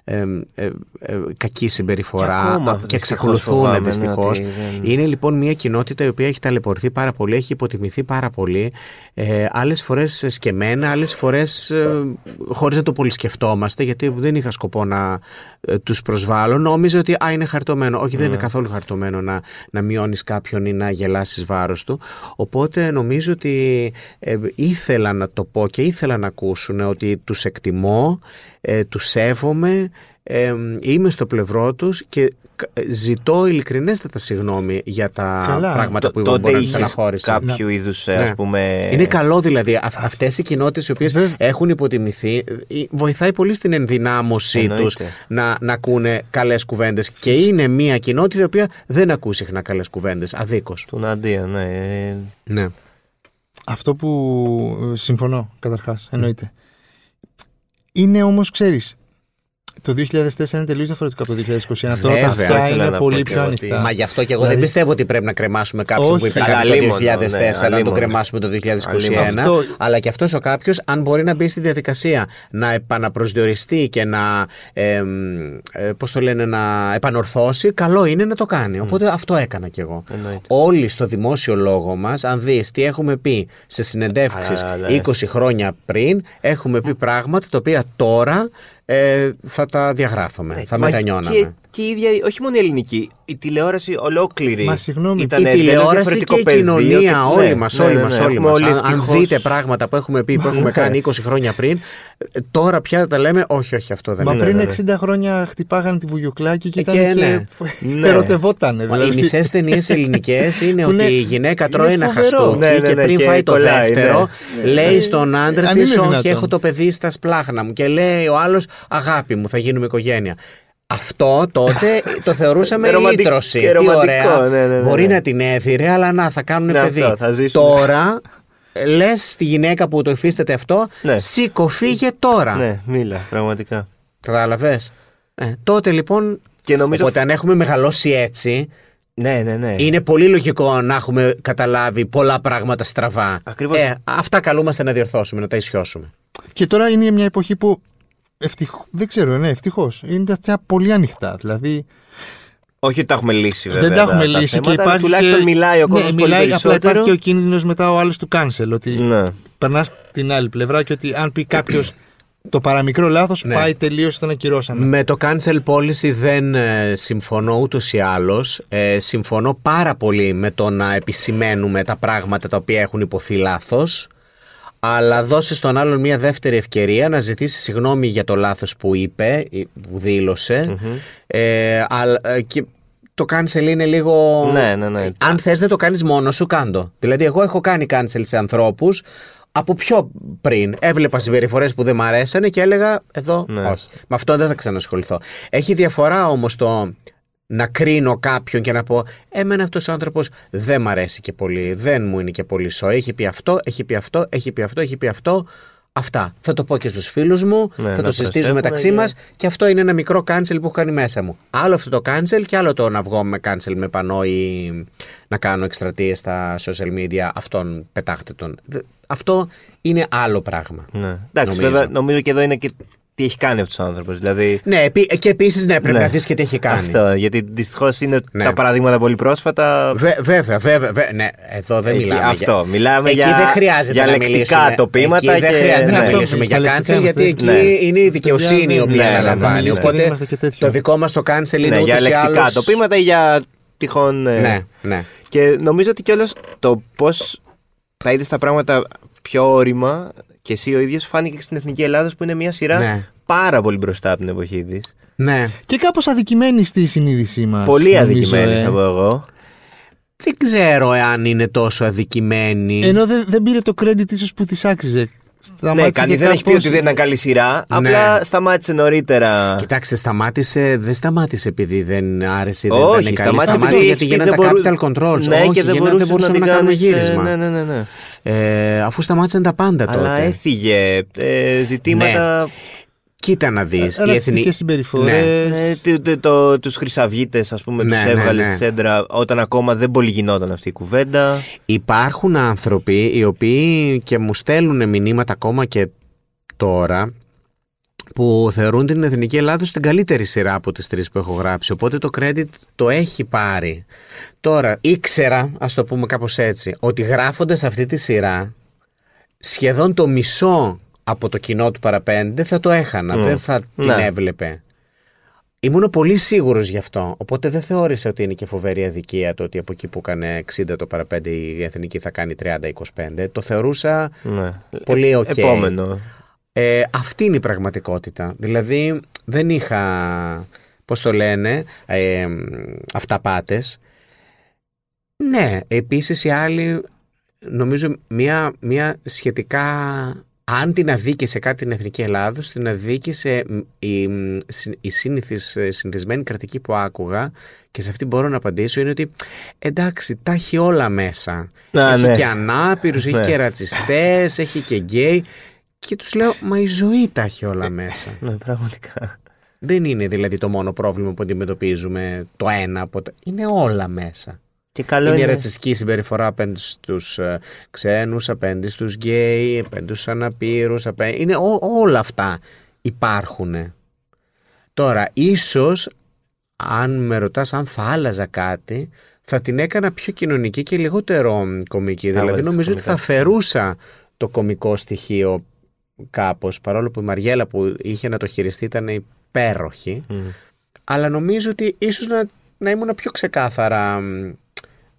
ε, ε, ε, κακή συμπεριφορά και, και εξακολουθούν δυστυχώς. Ότι... Είναι λοιπόν μια κοινότητα η οποία έχει ταλαιπωρηθεί πάρα πολύ, έχει υποτιμηθεί πάρα πολύ, ε, άλλες φορές σκεμμένα, άλλες φορές ε, χωρίς να το πολύ σκεφτόμαστε, γιατί δεν είχα σκοπό να ε, τους προσβάλλω. Νόμιζα ότι α, είναι χαρτωμένο. Όχι, δεν mm. είναι καθόλου χαρτωμένο να, να μειώνεις κάποιον ή να γελάσεις βάρος του. Οπότε νομίζω ότι ε, ήθελα να το πω και ήθελα να ακούσουν ότι τους εκτιμώ, ε, τους σέβομαι, Ε, είμαι στο πλευρό τους και ζητώ ειλικρινέστατα συγγνώμη για τα Καλά. πράγματα που είπα, μπορεί να κάποιο είδους, ας πούμε... Είναι καλό δηλαδή. Αυ- αυτές οι κοινότητες οι οποίες Βε... έχουν υποτιμηθεί, βοηθάει πολύ στην ενδυνάμωσή Εννοείται. τους να, να ακούνε καλές κουβέντες. Και είναι μια κοινότητα η οποία δεν ακούει συχνά καλές κουβέντες, αδίκως. Του Ναντία, ναι. ναι. Αυτό που συμφωνώ καταρχάς, εννοείται. Είναι όμως, ξέρεις, το δύο χιλιάδες τέσσερα είναι τελείως διαφορετικό από το δύο χιλιάδες είκοσι ένα. Τώρα τα αυτά είναι πολύ πιο ανοιχτά. Μα γι' αυτό και εγώ δηλαδή... δεν πιστεύω ότι πρέπει να κρεμάσουμε κάποιον Όχι. που είπε κάτι το δύο χιλιάδες τέσσερα, ναι, να τον κρεμάσουμε το δύο χιλιάδες είκοσι ένα. Αυτό... Αλλά και αυτός ο κάποιος, αν μπορεί να μπει στη διαδικασία να επαναπροσδιοριστεί και να, ε, ε, πώς το λένε, να επανορθώσει, καλό είναι να το κάνει. Οπότε mm. αυτό έκανα κι εγώ. Εννοείται. Όλοι στο δημόσιο λόγο μας, αν δεις τι έχουμε πει σε συνεντεύξεις είκοσι χρόνια πριν, έχουμε πει πράγματα τα οποία τώρα. Ε, θα τα διαγράφουμε, ναι, θα μετανιώναμε. Και, και η ίδια, όχι μόνο η ελληνική, η τηλεόραση ολόκληρη. Μα συγγνώμη, η τηλεόραση και η κοινωνία, και... όλοι ναι, μας, ναι, όλοι ναι, μας, ναι, όλοι μας. Αν, αν δείτε πράγματα που έχουμε πει, μα, που έχουμε ναι. κάνει είκοσι χρόνια πριν, τώρα πια τα λέμε, όχι, όχι, αυτό δεν μα είναι. Μα πριν ναι, ναι. εξήντα χρόνια χτυπάγανε τη Βουγιουκλάκη και ήταν και... ναι. και... ερωτευότανε. Δηλαδή. Οι μισές ταινίες ελληνικές είναι ότι η γυναίκα τρώει ένα χαστούκι και πριν φάει το δεύτερο, λέει στον άντρα της, όχι, έχω το παιδί στα σπλάχνα μου, και λέει ο άλλος, αγάπη μου, θα γίνουμε οικογένεια. Αυτό τότε το θεωρούσαμε λύτρωση. Τι ωραία. Ναι, ναι, ναι. Μπορεί να την έθιρε, αλλά να, θα κάνουν ναι, παιδί. Αυτό, θα τώρα, λες στη γυναίκα που το υφίσταται αυτό, ναι. σήκω, φύγε τώρα. Ναι, μίλα, πραγματικά. Καταλαβες. Ε, τότε λοιπόν, νομίζω... οπότε αν έχουμε μεγαλώσει έτσι... Ναι, ναι, ναι. Είναι πολύ λογικό να έχουμε καταλάβει πολλά πράγματα στραβά. Ακριβώς. Ε, αυτά καλούμαστε να διορθώσουμε, να τα ισιώσουμε. Και τώρα είναι μια εποχή που... Ευτυχ... Δεν ξέρω, ναι, ευτυχώς. Είναι αυτά πολύ ανοιχτά. Δηλαδή... Όχι ότι τα έχουμε λύσει, βέβαια. Δεν τα έχουμε τα λύσει. Θέματα, και υπάρχει... Τουλάχιστον μιλάει ο κόσμος ναι, πολύ περισσότερο. Απλά υπάρχει και ο κίνδυνος μετά ο άλλος του cancel. Ότι ναι. περνάς την άλλη πλευρά και ότι αν πει κάποιος το παραμικρό λάθος, ναι. πάει τελείως, τον ακυρώσαμε. Με το cancel policy δεν ε, συμφωνώ ούτως ή άλλως. Ε, συμφωνώ πάρα πολύ με το να επισημαίνουμε τα πράγματα τα οποία έχουν υποθεί λάθος. Αλλά δώσει στον άλλον μια δεύτερη ευκαιρία να ζητήσει συγγνώμη για το λάθος που είπε, που δήλωσε. Mm-hmm. Ε, αλλά, και το cancel είναι λίγο... Ναι, ναι, ναι. Αν θες δεν το κάνεις μόνος σου, κάντο. Δηλαδή εγώ έχω κάνει cancel σε ανθρώπους από πιο πριν. Έβλεπα συμπεριφορές που δεν μ' αρέσανε και έλεγα εδώ ναι. όχι. Με αυτό δεν θα ξανασχοληθώ. Έχει διαφορά όμως το... να κρίνω κάποιον και να πω εμένα αυτός ο άνθρωπος δεν μ' αρέσει και πολύ, δεν μου είναι και πολύ σοή, έχει πει αυτό, έχει πει αυτό, έχει πει αυτό, έχει πει αυτό, αυτά. Θα το πω και στους φίλους μου, ναι, θα το συζητήσουμε μεταξύ και... μας, και αυτό είναι ένα μικρό cancel που έχω κάνει μέσα μου. Άλλο αυτό το cancel και άλλο το να βγω με cancel με πανό ή να κάνω εκστρατείες στα social media, αυτόν πετάχτε τον. Αυτό είναι άλλο πράγμα. Ναι. Εντάξει, βέβαια νομίζω και εδώ είναι και... τι έχει κάνει αυτός ο άνθρωπος. Δηλαδή... Ναι, και επίσης ναι, πρέπει ναι. να δεις και τι έχει κάνει. Αυτό, γιατί δυστυχώς είναι ναι. τα παραδείγματα πολύ πρόσφατα. Βέ, βέβαια, βέβαια. Βέ, ναι, εδώ δεν εκεί, μιλάμε. Αυτό. Για... Μιλάμε εκεί για, δεν για να λεκτικά τοπίματα. Εκεί και... δεν χρειάζεται ναι. να μιλήσουμε για cancel, γιατί εκεί ναι. είναι η δικαιοσύνη η οποία αναλαμβάνει. Οπότε το δικό μας το cancel είναι ούτως ή άλλως. Για λεκτικά τοπίματα ή για τυχόν. Ναι, ναι. Και νομίζω ότι κιόλας το πώς θα είδες τα πράγματα πιο όρημα. Και εσύ ο ίδιος φάνηκε στην Εθνική Ελλάδος, που είναι μια σειρά ναι. πάρα πολύ μπροστά από την εποχή της. Ναι. Και κάπως αδικημένη στη συνείδησή μας. Πολύ αδικημένη, ε. θα πω εγώ. Δεν ξέρω εάν είναι τόσο αδικημένη. Ενώ δεν, δεν πήρε το credit ίσως που της άξιζε. Ναι, κανείς δεν έχει πει ότι δεν ήταν καλή σειρά. Απλά ναι. σταμάτησε νωρίτερα. Κοιτάξτε, σταμάτησε. Δεν σταμάτησε επειδή δεν άρεσε. Δεν Όχι, δεν σταμάτησε, σταμάτησε γιατί γίνανε τα μπορού... capital controls. Ναι, Όχι, και δεν μπορούσαν να, να κάνουν γύρισμα. Ναι, ναι, ναι, ναι. Ε, αφού σταμάτησαν τα πάντα τότε. Αλλά έφυγε. Ε, ζητήματα. Ναι. Κοίτα να δεις. Ρατσιστικές συμπεριφορές. Τους χρυσαυγίτες, ας πούμε, τους έβγαλε στη σέντρα όταν ακόμα δεν πολύ γινόταν αυτή η κουβέντα. Υπάρχουν άνθρωποι οι οποίοι και μου στέλνουν μηνύματα ακόμα και τώρα, που θεωρούν την Εθνική Ελλάδος την καλύτερη σειρά από τις τρεις που έχω γράψει. Οπότε το credit το έχει πάρει. Τώρα, ήξερα, ας το πούμε κάπως έτσι, ότι γράφοντας αυτή τη σειρά, σχεδόν το μισό από το κοινό του παραπέντε θα το έχανα, mm. δεν θα την ναι. έβλεπε. Ήμουν πολύ σίγουρος γι' αυτό, οπότε δεν θεώρησα ότι είναι και φοβερή αδικία το ότι από εκεί που έκανε εξήντα το παραπέντε η Εθνική θα κάνει τριάντα είκοσι πέντε. Το θεωρούσα ναι. πολύ ok. Επόμενο. Ε, αυτή είναι η πραγματικότητα. Δηλαδή δεν είχα, πώς το λένε, ε, αυταπάτες. Ναι, επίσης οι άλλοι, νομίζω μια, μια σχετικά, αν την αδίκησε κάτι την Εθνική Ελλάδος, την αδίκησε η, η συνηθισ, συνηθισμένη κριτική που άκουγα, και σε αυτή μπορώ να απαντήσω, είναι ότι εντάξει, τα έχει όλα μέσα. Να, έχει ναι. και ανάπηρους, ναι. έχει και ρατσιστές, έχει και γκέι, και τους λέω, μα η ζωή τα έχει όλα μέσα. Ναι, πραγματικά. Δεν είναι δηλαδή το μόνο πρόβλημα που αντιμετωπίζουμε, το ένα από τα... είναι όλα μέσα. Και καλό είναι η ρατσιστική συμπεριφορά απέναντι στους ε, ξένους, απέναντι στους γκέι, απέναντι στους αναπήρους, απέναντι... είναι ό, όλα αυτά υπάρχουν. Τώρα, ίσως, αν με ρωτάς αν θα άλλαζα κάτι, θα την έκανα πιο κοινωνική και λιγότερο κομική. Άλες, δηλαδή, νομίζω κομικά. Ότι θα φερούσα το κομικό στοιχείο κάπως, παρόλο που η Μαριέλα που είχε να το χειριστεί ήταν υπέροχη, mm. αλλά νομίζω ότι ίσως να, να ήμουν πιο ξεκάθαρα...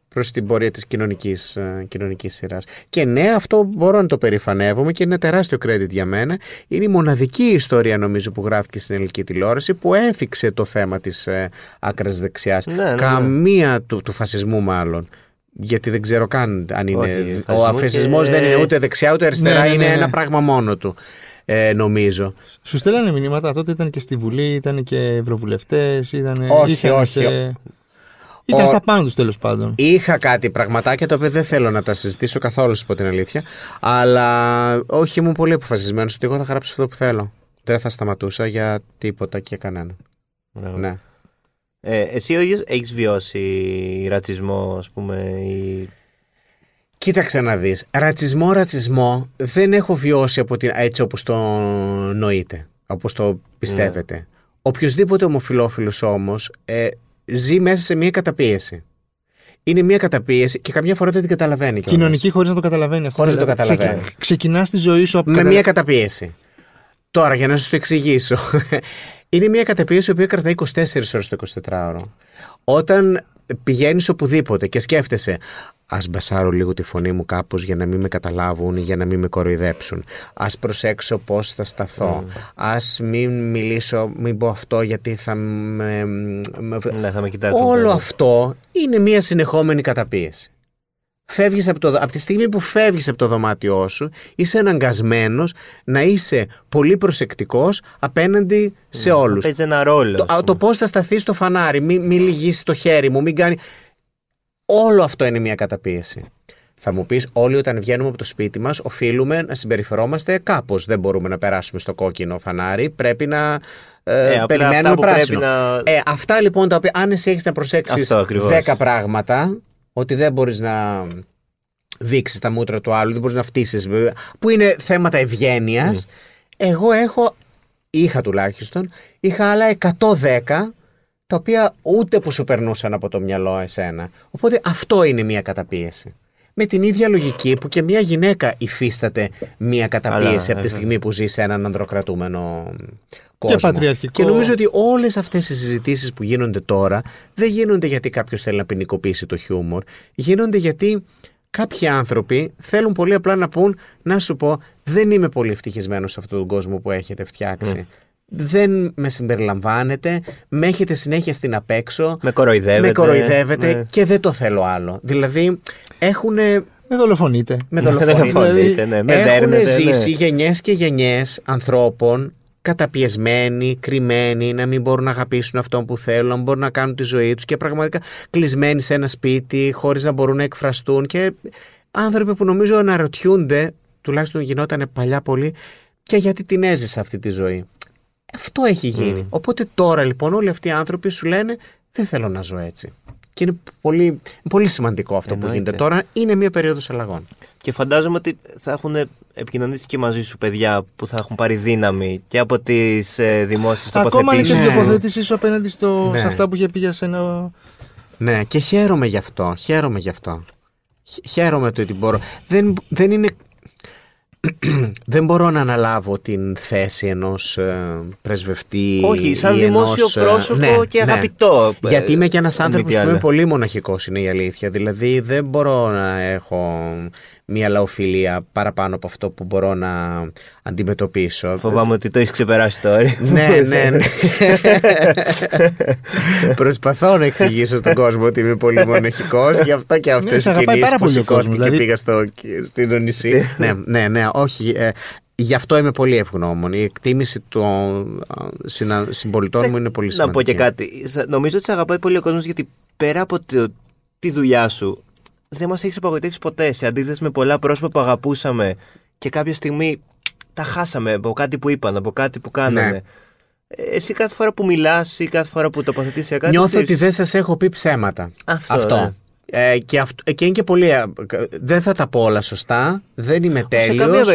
προς την πορεία της κοινωνικής, κοινωνικής σειράς. Και ναι, αυτό μπορώ να το περηφανεύομαι και είναι ένα τεράστιο credit για μένα. Είναι η μοναδική ιστορία, νομίζω, που γράφτηκε στην ελληνική τηλεόραση που έθιξε το θέμα της ε, άκρας δεξιάς. Ναι, ναι, ναι. Καμία του, του φασισμού, μάλλον. Γιατί δεν ξέρω καν αν είναι. Όχι, ο αφασισμός και... δεν είναι ούτε δεξιά ούτε αριστερά, ναι, ναι, ναι, ναι. είναι ένα πράγμα μόνο του. Ε, νομίζω. Σου στέλνανε μηνύματα τότε, ήταν και στη Βουλή, ήταν και ευρωβουλευτές, ήταν. Όχι, όχι. Και... Ήταν στα πάνω τους, τέλος πάντων. Είχα κάτι πραγματάκια τα οποία δεν θέλω να τα συζητήσω καθόλου, σου πω την αλήθεια. Αλλά όχι, ήμουν πολύ αποφασισμένος ότι εγώ θα γράψω αυτό που θέλω. Δεν θα σταματούσα για τίποτα και κανένα. Ναι. Ε, εσύ ο ίδιος έχεις βιώσει ρατσισμό, ας πούμε, ή... Κοίταξε να δεις. Ρατσισμό, ρατσισμό δεν έχω βιώσει από την... έτσι όπως το νοείτε, όπως το πιστεύετε. Ναι. Οποιοσδήποτε ομοφυλόφιλος όμως... Ε, ζει μέσα σε μια καταπίεση. Είναι μια καταπίεση και καμιά φορά δεν την καταλαβαίνει. Κοινωνική χωρίς να το καταλαβαίνει αυτό. Χωρίς να το καταλαβαίνει. Ξεκινάς τη ζωή σου από. Με καταλα... μια καταπίεση. Τώρα, για να σας το εξηγήσω. Είναι μια καταπίεση η οποία κρατάει είκοσι τέσσερις ώρες το εικοσιτετράωρο. Όταν πηγαίνεις οπουδήποτε και σκέφτεσαι, ας μπασάρω λίγο τη φωνή μου κάπως για να μην με καταλάβουν ή για να μην με κοροϊδέψουν. Ας προσέξω πώς θα σταθώ. Mm. Ας μην μιλήσω, μην πω αυτό γιατί θα με... Ναι, θα με κοιτάξουν. Όλο αυτό είναι μια συνεχόμενη καταπίεση. Φεύγεις από, το... από τη στιγμή που φεύγεις από το δωμάτιό σου, είσαι αναγκασμένος να είσαι πολύ προσεκτικός απέναντι σε mm. όλους. Παίζει ένα ρόλο. Το, το πώς θα σταθείς στο φανάρι, μην, μην λυγίσεις το χέρι μου, μην κάνει. Όλο αυτό είναι μια καταπίεση. Θα μου πεις, όλοι όταν βγαίνουμε από το σπίτι μας οφείλουμε να συμπεριφερόμαστε κάπως. Δεν μπορούμε να περάσουμε στο κόκκινο φανάρι, πρέπει να ε, ε, περιμένουμε πράσινο. Να... Ε, αυτά λοιπόν τα οποία, αν εσύ έχεις να προσέξεις δέκα πράγματα, ότι δεν μπορείς να δείξεις τα μούτρα του άλλου, δεν μπορείς να φτύσεις, που είναι θέματα ευγένειας, mm. εγώ έχω, είχα τουλάχιστον, είχα άλλα εκατόν δέκα τα οποία ούτε που σου περνούσαν από το μυαλό εσένα. Οπότε αυτό είναι μια καταπίεση. Με την ίδια λογική που και μια γυναίκα υφίσταται μια καταπίεση. Αλλά, από τη στιγμή που ζει σε έναν ανδροκρατούμενο κόσμο. Και πατριαρχικό. Και νομίζω ότι όλες αυτές οι συζητήσεις που γίνονται τώρα δεν γίνονται γιατί κάποιος θέλει να ποινικοποιήσει το χιούμορ. Γίνονται γιατί κάποιοι άνθρωποι θέλουν πολύ απλά να πούν, να σου πω, δεν είμαι πολύ ευτυχισμένος σε αυτόν τον κόσμο που έχετε φτιάξει. Mm. Δεν με συμπεριλαμβάνετε, με έχετε συνέχεια στην απέξω, με κοροϊδεύετε, με κοροϊδεύετε με... και δεν το θέλω άλλο. Δηλαδή έχουνε... Με δολοφονείτε. Με δολοφονείτε, ναι. Με έχουνε ζήσει ναι. γενιές και γενιές ανθρώπων καταπιεσμένοι, κρυμμένοι, να μην μπορούν να αγαπήσουν αυτόν που θέλουν, να μην μπορούν να κάνουν τη ζωή τους και πραγματικά κλεισμένοι σε ένα σπίτι χωρίς να μπορούν να εκφραστούν, και άνθρωποι που νομίζω αναρωτιούνται, τουλάχιστον γινότανε παλιά πολύ, και γιατί την έζησε αυτή τη ζωή. Αυτό έχει γίνει. Mm. Οπότε τώρα λοιπόν όλοι αυτοί οι άνθρωποι σου λένε δεν θέλω να ζω έτσι. Και είναι πολύ, πολύ σημαντικό αυτό. Εννοείται. Που γίνεται τώρα. Είναι μια περίοδος αλλαγών. Και φαντάζομαι ότι θα έχουν επικοινωνήσει και μαζί σου παιδιά που θα έχουν πάρει δύναμη και από τις ε, δημόσιες τοποθετήσεις. Ακόμα είναι και τοποθέτησή σου απέναντι στο... ναι. σε αυτά που είχε πει για σένα. Ναι, και χαίρομαι γι' αυτό. Χαίρομαι γι' αυτό. Χαίρομαι το ότι μπορώ. Δεν, δεν είναι... δεν μπορώ να αναλάβω την θέση ενός ε, πρεσβευτή. Όχι, σαν ενός, δημόσιο πρόσωπο ε, ναι, και αγαπητό. Ναι. Γιατί είμαι και ένας άνθρωπος που είμαι πολύ μοναχικός, είναι η αλήθεια. Δηλαδή δεν μπορώ να έχω μία λαοφιλία παραπάνω από αυτό που μπορώ να αντιμετωπίσω. Φοβάμαι ότι το έχεις ξεπεράσει τώρα. Ναι, ναι, ναι. Προσπαθώ να εξηγήσω στον κόσμο ότι είμαι πολύ μοναχικός, γι' αυτό και αυτές οι κινήσεις που σηκώθηκε και πήγα στην Ονυσή. Ναι, ναι, ναι, όχι... Γι' αυτό είμαι πολύ ευγνώμων. Η εκτίμηση των συμπολιτών μου είναι πολύ σημαντική. Να πω και κάτι. Νομίζω ότι σε αγαπάει πολύ ο κόσμος, γιατί πέρα από το, τη δουλειά σου, δεν μας έχεις απογοητεύσει ποτέ. Σε αντίθεση με πολλά πρόσωπα που αγαπούσαμε και κάποια στιγμή τα χάσαμε από κάτι που είπαν, από κάτι που κάνανε. Ναι. Εσύ κάθε φορά που μιλάς ή κάθε φορά που τοποθετήσεις κάτι. Νιώθω θες... ότι δεν σας έχω πει ψέματα. Αυτό. αυτό. Ναι. Ε, και, αυ- και είναι και πολύ. Δεν θα τα πω όλα σωστά. Δεν είμαι τέλειος.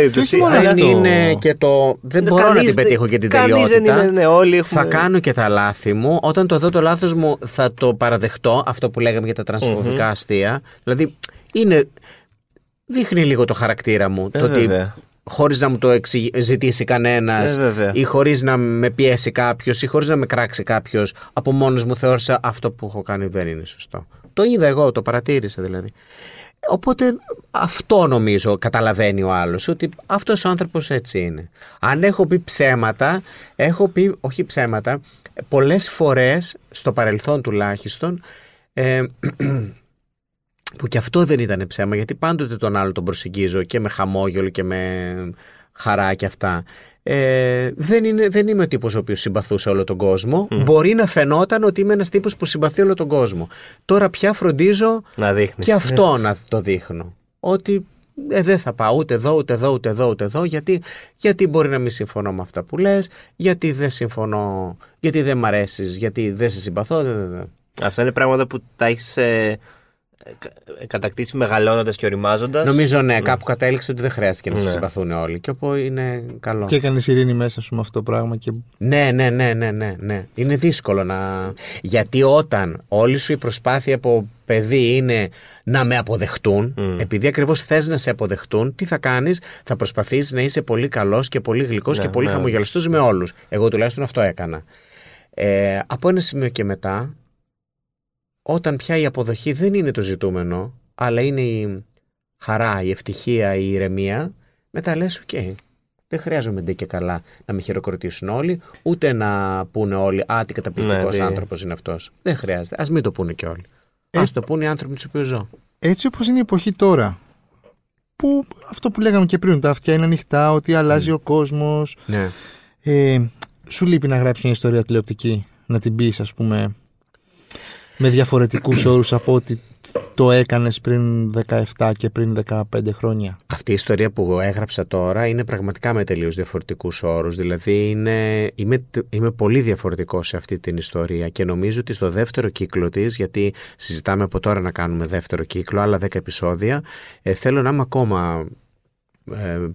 Δεν είναι και το. Δεν μπορώ κανείς, να την πετύχω και την τελειότητα. Δεν είναι, ναι, όλοι έχουμε... Θα κάνω και τα λάθη μου. Όταν το δω το λάθος μου, θα το παραδεχτώ. Αυτό που λέγαμε για τα τρανσφοβικά mm-hmm. αστεία. Δηλαδή, είναι. Δείχνει λίγο το χαρακτήρα μου. Ε, το ότι χωρίς να μου το εξηγ... ζητήσει κανένας, ε, ή χωρίς να με πιέσει κάποιος, ή χωρίς να με κράξει κάποιος, από μόνος μου θεώρησα αυτό που έχω κάνει δεν είναι σωστό. Το είδα εγώ, το παρατήρησα δηλαδή. Οπότε αυτό νομίζω καταλαβαίνει ο άλλος, ότι αυτός ο άνθρωπος έτσι είναι. Αν έχω πει ψέματα, έχω πει, όχι ψέματα, πολλές φορές, στο παρελθόν τουλάχιστον, ε, που και αυτό δεν ήταν ψέμα, γιατί πάντοτε τον άλλο τον προσεγγίζω και με χαμόγελο και με χαρά και αυτά. Ε, δεν, είναι, δεν είμαι ο τύπος ο οποίος συμπαθούσε όλο τον κόσμο. Mm. Μπορεί να φαινόταν ότι είμαι ένας τύπος που συμπαθεί όλο τον κόσμο. Τώρα πια φροντίζω να και αυτό να το δείχνω. Ότι ε, δεν θα πάω ούτε εδώ, ούτε εδώ, ούτε εδώ, ούτε εδώ. Γιατί, γιατί μπορεί να μην συμφωνώ με αυτά που λες, γιατί δεν συμφωνώ, γιατί δεν μ' αρέσεις, γιατί δεν σε συμπαθώ. Δε, δε, δε. Αυτά είναι πράγματα που τα έχεις ε, κατακτήσει μεγαλώνοντας και οριμάζοντας. Νομίζω ναι, κάπου mm. κατέληξε ότι δεν χρειάστηκε να ναι. σε συμπαθούν όλοι. Και όπου είναι καλό. Και έκανες ειρήνη μέσα σου με αυτό το πράγμα. Και... Ναι, ναι, ναι, ναι, ναι, ναι. Είναι δύσκολο να. Γιατί όταν όλη σου η προσπάθεια από παιδί είναι να με αποδεχτούν, mm. επειδή ακριβώς θες να σε αποδεχτούν, τι θα κάνεις, θα προσπαθείς να είσαι πολύ καλός και πολύ γλυκός ναι, και πολύ ναι, χαμογελαστός ναι. με όλους. Εγώ τουλάχιστον αυτό έκανα. Ε, από ένα σημείο και μετά. Όταν πια η αποδοχή δεν είναι το ζητούμενο, αλλά είναι η χαρά, η ευτυχία, η ηρεμία, μετά λες οκ, okay, δεν χρειάζομαι ντε και καλά να με χειροκροτήσουν όλοι, ούτε να πούνε όλοι «Α, τι καταπληκτικός ναι, άνθρωπος είναι αυτός». Δεν χρειάζεται, ας μην το πούνε κι όλοι. Ε, ας το πούνε οι άνθρωποι τους οποίους ζω. Έτσι όπως είναι η εποχή τώρα, που αυτό που λέγαμε και πριν, τα αυτιά είναι ανοιχτά, ότι αλλάζει mm. ο κόσμος. Ναι. Ε, σου λείπει να γράψεις μια ιστορία τηλεοπτική, να την πεις, ας πούμε... Με διαφορετικούς όρους από ό,τι το έκανες πριν δεκαεπτά και πριν δεκαπέντε χρόνια. Αυτή η ιστορία που έγραψα τώρα είναι πραγματικά με τελείως διαφορετικούς όρους. Δηλαδή είναι, είμαι, είμαι πολύ διαφορετικός σε αυτή την ιστορία και νομίζω ότι στο δεύτερο κύκλο της, γιατί συζητάμε από τώρα να κάνουμε δεύτερο κύκλο, άλλα δέκα επεισόδια, ε, θέλω να είμαι ακόμα...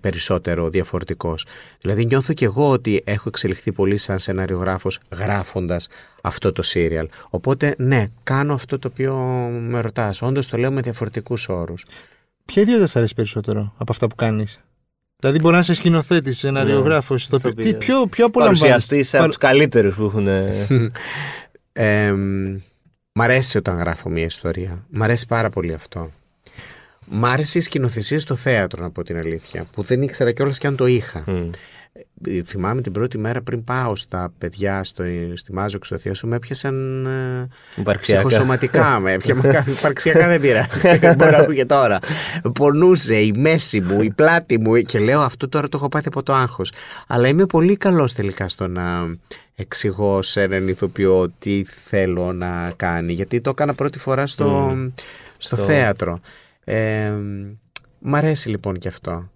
περισσότερο διαφορετικός. Δηλαδή νιώθω και εγώ ότι έχω εξελιχθεί πολύ σαν σεναριογράφος γράφοντας αυτό το σύριαλ. Οπότε ναι, κάνω αυτό το οποίο με ρωτάς. Όντως το λέω με διαφορετικούς όρους. Ποια ιδέα σας αρέσει περισσότερο από αυτά που κάνεις? Δηλαδή μπορεί να είσαι σκηνοθέτης, σεναριογράφος, ναι, το... τι, πιο, πιο παρουσιαστής από Παρ... τους καλύτερους που έχουν. ε, Μ' αρέσει όταν γράφω μια ιστορία. Μ' αρέσει πάρα πολύ αυτό. Μ' άρεσε η σκηνοθεσία στο θέατρο, να πω την αλήθεια, που δεν ήξερα κιόλας κι αν το είχα. Mm. Θυμάμαι την πρώτη μέρα πριν πάω στα παιδιά στο, στη Μάζο Ξωθίασου, με έπιασαν ψυχοσωματικά. Με έπιασαν υπαρξιακά, δεν πειράζει. Μπορεί να ακούγεται τώρα. Πονούσε η μέση μου, η πλάτη μου. Και λέω αυτό τώρα το έχω πάθει από το άγχος. Αλλά είμαι πολύ καλός τελικά στο να εξηγώ σε έναν ηθοποιό τι θέλω να κάνει. Γιατί το έκανα πρώτη φορά στο, mm. στο το... θέατρο. Ε, μ' αρέσει λοιπόν και αυτό.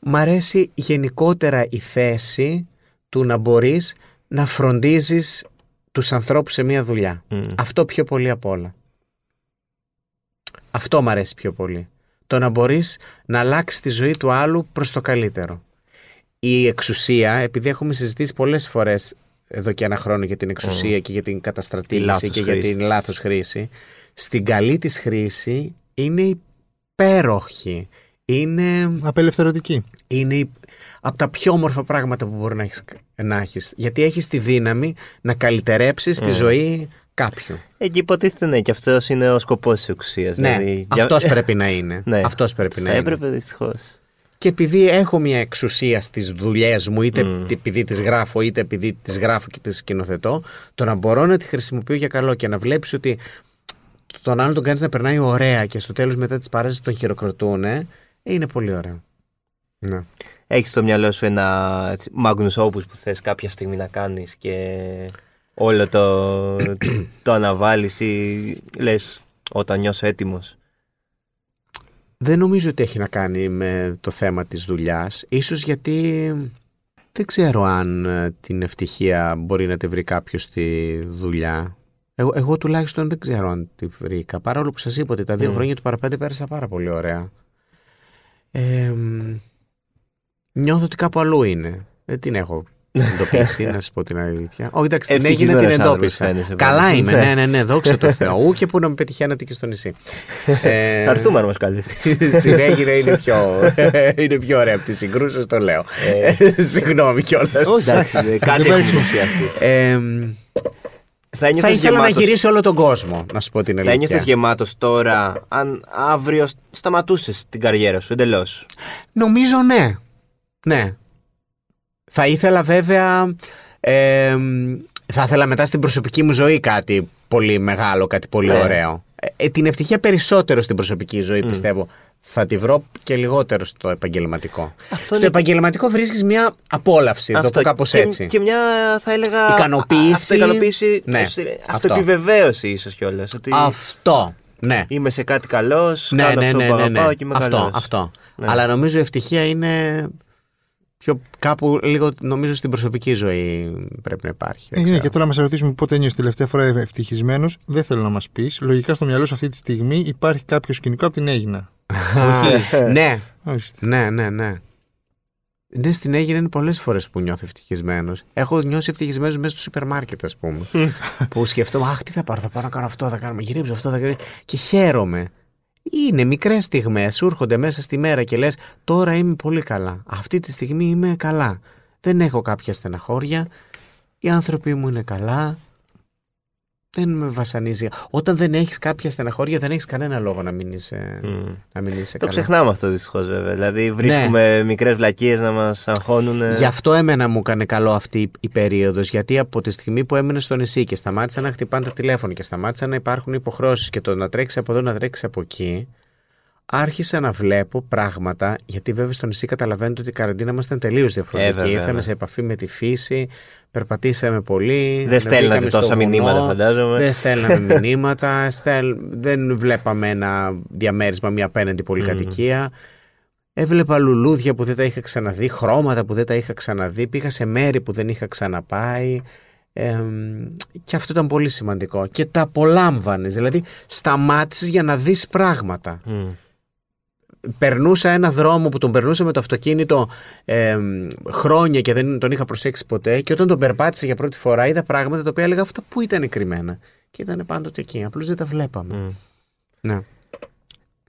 Μ' αρέσει γενικότερα η θέση του να μπορείς να φροντίζεις τους ανθρώπους σε μια δουλειά. Mm. Αυτό πιο πολύ απ' όλα. Αυτό μ' αρέσει πιο πολύ. Το να μπορείς να αλλάξεις τη ζωή του άλλου προς το καλύτερο. Η εξουσία, επειδή έχουμε συζητήσει πολλές φορές εδώ και ένα χρόνο για την εξουσία mm. και για την καταστρατήγηση και χρήσης. Για την λάθος χρήση, στην καλή της χρήση είναι η υπέροχη, είναι... απελευθερωτική. Είναι από τα πιο όμορφα πράγματα που μπορεί να έχεις, να έχεις. Γιατί έχεις τη δύναμη να καλυτερέψεις mm. τη ζωή κάποιου. Εκεί υποτίθεται ναι, και αυτός είναι ο σκοπός της εξουσίας. Ναι, δηλαδή... αυτός πρέπει να είναι. Ναι. Αυτός πρέπει να έπρεπε, είναι. Δυστυχώς. Και επειδή έχω μια εξουσία στις δουλειές μου, είτε mm. επειδή τις γράφω, είτε επειδή τις γράφω και τις σκηνοθετώ, το να μπορώ να τη χρησιμοποιώ για καλό και να βλέπεις ότι τον άλλον τον κάνεις να περνάει ωραία και στο τέλος μετά τις παράστασεις τον χειροκροτούν, είναι πολύ ωραίο. Ναι. Έχεις στο μυαλό σου ένα magnus opus που θες κάποια στιγμή να κάνεις και όλο το, το, το αναβάλεις ή λες όταν νιώσω έτοιμος? Δεν νομίζω ότι έχει να κάνει με το θέμα της δουλειάς, ίσως γιατί δεν ξέρω αν την ευτυχία μπορεί να τη βρει κάποιος στη δουλειά. Εγώ, εγώ τουλάχιστον δεν ξέρω αν τη βρήκα, παρόλο που σας είπα ότι τα δύο mm. χρόνια του παραπέντε πέρασα πάρα πολύ ωραία. Ε, νιώθω ότι κάπου αλλού είναι. Δεν την έχω εντοπίσει, να σας πω την αλήθεια. Όχι, εντάξει, την έγινε, την εντόπισα. Καλά είμαι, ναι, ναι, ναι, δόξα τω Θεού και που να με πετυχαίνατε και στο νησί. Θα έρθουμε να μας καλείς. Στην Αίγυρα είναι πιο ωραία από τη συγκρούσα, το λέω. Συγγνώμη κιόλας. Εντάξει, κάτι έχει υποψιαστεί. Θα, θα ήθελα γεμάτος... να γυρίσει όλο τον κόσμο, να σου πω την αλήθεια. Θα ένιωσες γεμάτος τώρα, αν αύριο σταματούσες την καριέρα σου εντελώς? Νομίζω ναι. Ναι. Θα ήθελα βέβαια, ε, θα ήθελα μετά στην προσωπική μου ζωή κάτι πολύ μεγάλο, κάτι πολύ ναι. ωραίο. Ε, την ευτυχία περισσότερο στην προσωπική ζωή mm. πιστεύω. Θα τη βρω και λιγότερο στο επαγγελματικό. Αυτό στο επαγγελματικό και... βρίσκεις μια απόλαυση, αυτό, το πω κάπως και, έτσι. Και μια, θα έλεγα, ικανοποίηση. Αυτοικανοποίηση, ναι, αυτοεπιβεβαίωση ίσως κιόλας. Ότι... αυτό, ναι. Είμαι σε κάτι καλός, ναι, κάνω ναι, αυτό ναι, που ναι, αγαπάω ναι. και είμαι αυτό, καλός. Αυτό. Ναι. Αλλά νομίζω η ευτυχία είναι πιο κάπου λίγο, νομίζω στην προσωπική ζωή πρέπει να υπάρχει. Ε, ναι, και τώρα να μας ρωτήσουμε πότε ένιωσε τελευταία φορά ευτυχισμένος, δεν θέλω να μας πεις. Λογικά στο μυαλό σου αυτή τη στιγμή υπάρχει κάποιο σκηνικό από την Αίγινα. ναι. ναι, ναι, ναι. Ναι, στην Αίγινα είναι πολλές φορές που νιώθω ευτυχισμένος. Έχω νιώσει ευτυχισμένος μέσα στο σούπερ μάρκετ, ας πούμε. Που σκεφτόμαι, αχ, τι θα πάρω, θα πάω να κάνω αυτό, θα κάνω, γυρίζω αυτό, θα κάνω. Και χαίρομαι. Είναι μικρές στιγμές, σου έρχονται μέσα στη μέρα και λες, τώρα είμαι πολύ καλά. Αυτή τη στιγμή είμαι καλά. Δεν έχω κάποια στεναχώρια. Οι άνθρωποι μου είναι καλά. Δεν με βασανίζει. Όταν δεν έχεις κάποια στεναχώρια, δεν έχεις κανένα λόγο να μην είσαι, mm. να μην είσαι το καλά. Το ξεχνάμε αυτό δυστυχώς βέβαια. Δηλαδή βρίσκουμε ναι. μικρές βλακίες να μας αγχώνουν. Γι' αυτό εμένα μου έκανε καλό αυτή η περίοδος. Γιατί από τη στιγμή που έμεινε στο νησί και σταμάτησαν να χτυπάνε τα τηλέφωνα και σταμάτησαν να υπάρχουν υποχρεώσεις και το να τρέξει από εδώ, να τρέξει από εκεί, άρχισα να βλέπω πράγματα. Γιατί βέβαια στο νησί καταλαβαίνετε ότι η καραντίνα μας ήταν τελείως διαφορετική. Ήρθαμε ε, σε επαφή με τη φύση, περπατήσαμε πολύ. Δεν στέλνατε τόσα βουνό, μηνύματα, φαντάζομαι. Δεν στέλναμε μηνύματα, στέλ... δεν βλέπαμε ένα διαμέρισμα, μια απέναντι πολυκατοικία. Mm-hmm. Έβλεπα λουλούδια που δεν τα είχα ξαναδεί, χρώματα που δεν τα είχα ξαναδεί. Πήγα σε μέρη που δεν είχα ξαναπάει. Ε, και αυτό ήταν πολύ σημαντικό. Και τα απολάμβανες. Δηλαδή, σταμάτησες για να δεις πράγματα. Mm. Περνούσα ένα δρόμο που τον περνούσα με το αυτοκίνητο ε, χρόνια και δεν τον είχα προσέξει ποτέ. Και όταν τον περπάτησα για πρώτη φορά, είδα πράγματα τα οποία έλεγα αυτά που ήταν κρυμμένα. Και ήταν πάντοτε εκεί. Απλώς δεν τα βλέπαμε. Mm. Ναι.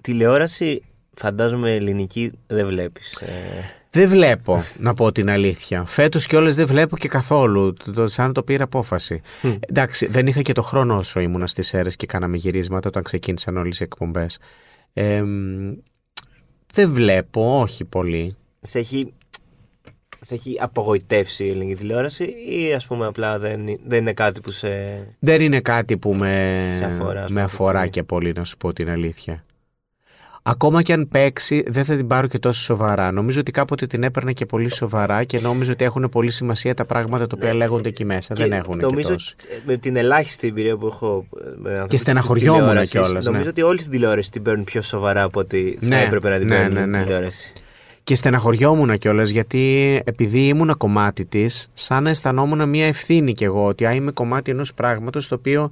Τηλεόραση, φαντάζομαι, ελληνική δεν βλέπεις. Ε... Δεν βλέπω, να πω την αλήθεια. Φέτος κιόλας δεν βλέπω και καθόλου. Το, σαν το πήρα απόφαση. Mm. Εντάξει, δεν είχα και το χρόνο όσο ήμουνα στις Σέρρες και κάναμε γυρίσματα όταν ξεκίνησαν όλες οι εκπομπές. Ε, Δεν βλέπω, όχι πολύ. Σε έχει, σε έχει απογοητεύσει η ελληνική τηλεόραση ή ας πούμε απλά δεν, δεν είναι κάτι που σε... Δεν είναι κάτι που με, σε αφορά, με αφορά και πολύ, να σου πω την αλήθεια. Ακόμα και αν παίξει δεν θα την πάρω και τόσο σοβαρά. Νομίζω ότι κάποτε την έπαιρνα και πολύ σοβαρά και νομίζω ότι έχουν πολύ σημασία τα πράγματα τα οποία λέγονται εκεί μέσα. Και δεν έχουν νομίζω και τόσο. Με την ελάχιστη εμπειρία που έχω και στεναχωριόμουν κιόλας. Νομίζω ναι. ότι όλη την τηλεόραση την παίρνουν πιο σοβαρά από ότι θα ναι, έπρεπε να την ναι, παίρνουν ναι, ναι, ναι. τηλεόραση. Και στεναχωριόμουν κιόλας γιατί επειδή ήμουν κομμάτι της, σαν να αισθανόμουν μια ευθύνη κι εγώ ότι α, είμαι κομμάτι ενός πράγματος το οποίο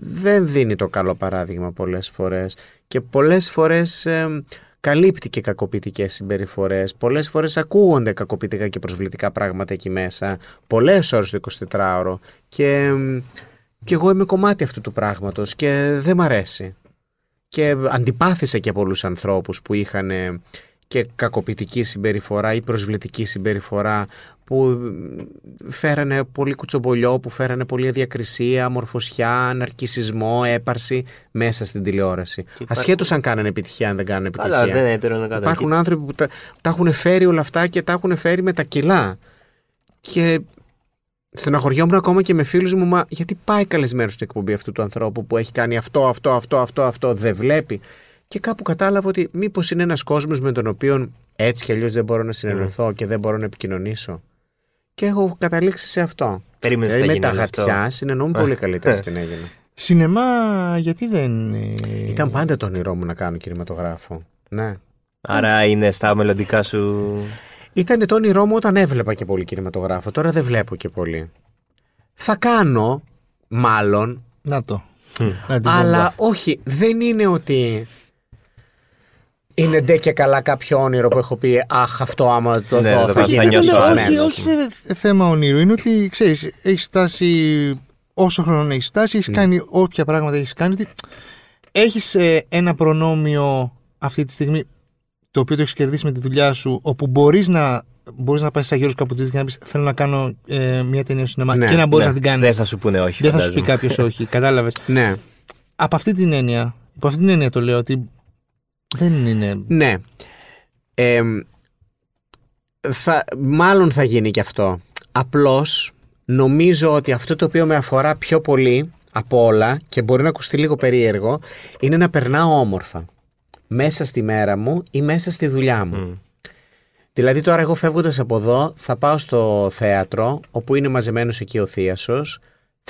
δεν δίνει το καλό παράδειγμα πολλές φορές. Και πολλές φορές ε, καλύπτει και κακοποιητικές συμπεριφορές. Πολλές φορές ακούγονται κακοποιητικά και προσβλητικά πράγματα εκεί μέσα. Πολλές ώρες το εικοσιτετράωρο. Και, και εγώ είμαι κομμάτι αυτού του πράγματος και δεν μ' αρέσει. Και αντιπάθησα και πολλούς ανθρώπους που είχαν και κακοποιητική συμπεριφορά ή προσβλητική συμπεριφορά που φέρανε πολύ κουτσομπολιό, που φέρανε πολλή αδιακρισία, μορφωσιά, ναρκισισμό, έπαρση μέσα στην τηλεόραση. Υπάρχουν... Ασχέτως αν κάνανε επιτυχία, αν δεν κάνανε επιτυχία. Αλλά δεν έτερο να Υπάρχουν και... άνθρωποι που τα, τα έχουν φέρει όλα αυτά και τα έχουν φέρει με τα κιλά. Και στεναχωριόμουν ακόμα και με φίλους μου, μα γιατί πάει καλεσμένος στην εκπομπή αυτού του ανθρώπου που έχει κάνει αυτό, αυτό, αυτό, αυτό, αυτό, δεν βλέπει. Και κάπου κατάλαβα ότι μήπως είναι ένας κόσμος με τον οποίο έτσι κι αλλιώς δεν μπορώ να συνεννοηθώ mm. και δεν μπορώ να επικοινωνήσω. Και έχω καταλήξει σε αυτό. Περίμενε δηλαδή, με τα γατιά συνεννοούν πολύ καλύτερα στην Αίγινα. Σινεμά, γιατί δεν. Ήταν πάντα το όνειρό μου να κάνω κινηματογράφο. Ναι. Άρα είναι στα μελλοντικά σου. Ήταν το όνειρό μου όταν έβλεπα και πολύ κινηματογράφο. Τώρα δεν βλέπω και πολύ. Θα κάνω, μάλλον. Να το. Mm. Αλλά όχι, δεν είναι ότι. Είναι ντε και καλά κάποιο όνειρο που έχω πει «Αχ, αυτό άμα το ναι, δω θα, θα, θα νιώσω». Όχι, όχι σε θέμα όνειρου. Είναι ότι, ξέρεις, έχεις φτάσει όσο χρόνο έχεις φτάσει, έχεις mm. κάνει όποια πράγματα έχεις κάνει. Ότι έχεις ε, ένα προνόμιο αυτή τη στιγμή, το οποίο το έχεις κερδίσει με τη δουλειά σου, όπου μπορείς να, μπορείς να πας σαν Γιώργος Καπουτσίδης και να πεις «Θέλω να κάνω ε, μια ταινία στο σινεμά» ναι, και να μπορείς ναι. να την κάνεις. Δεν θα σου πούνε όχι. Δεν θα σου πει κάποιος όχι. Κατάλαβες. Ναι. Από αυτή την έννοια, από αυτή την έννοια το λέω ότι. Δεν είναι. Ναι. Ε, θα, μάλλον θα γίνει και αυτό. Απλώς νομίζω ότι αυτό το οποίο με αφορά πιο πολύ από όλα και μπορεί να ακουστεί λίγο περίεργο είναι να περνάω όμορφα μέσα στη μέρα μου ή μέσα στη δουλειά μου. Mm. Δηλαδή τώρα εγώ φεύγοντας από εδώ θα πάω στο θέατρο όπου είναι μαζεμένος εκεί ο θίασος.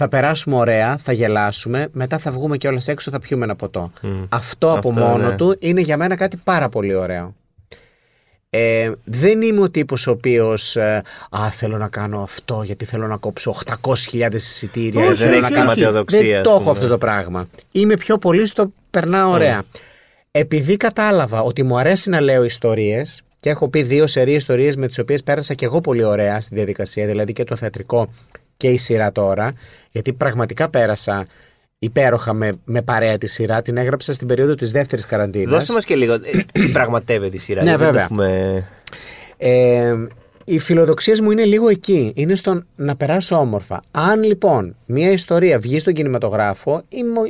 Θα περάσουμε ωραία, θα γελάσουμε, μετά θα βγούμε και όλες έξω, θα πιούμε ένα ποτό. Mm. Αυτό από αυτό, μόνο ναι. του είναι για μένα κάτι πάρα πολύ ωραίο. Ε, δεν είμαι ο τύπος ο οποίος ε, «Α, θέλω να κάνω αυτό γιατί θέλω να κόψω οχτακόσιες χιλιάδες εισιτήρια». Όχι, δεν έχει ματιοδοξία. Δεν το έχω αυτό το πράγμα. Είμαι πιο πολύ στο περνάω ωραία. Mm. Επειδή κατάλαβα ότι μου αρέσει να λέω ιστορίες και έχω πει δύο σερί ιστορίες με τις οποίες πέρασα και εγώ πολύ ωραία στη διαδικασία, δηλαδή και το θεατρικό και η σειρά τώρα, γιατί πραγματικά πέρασα υπέροχα με, με παρέα τη σειρά, την έγραψα στην περίοδο της δεύτερης καραντίνας. Δώσε μας και λίγο τι πραγματεύεται η σειρά. Ναι, βέβαια. Έχουμε... Ε, οι φιλοδοξίες μου είναι λίγο εκεί, είναι στο να περάσω όμορφα. Αν λοιπόν μια ιστορία βγει στον κινηματογράφο,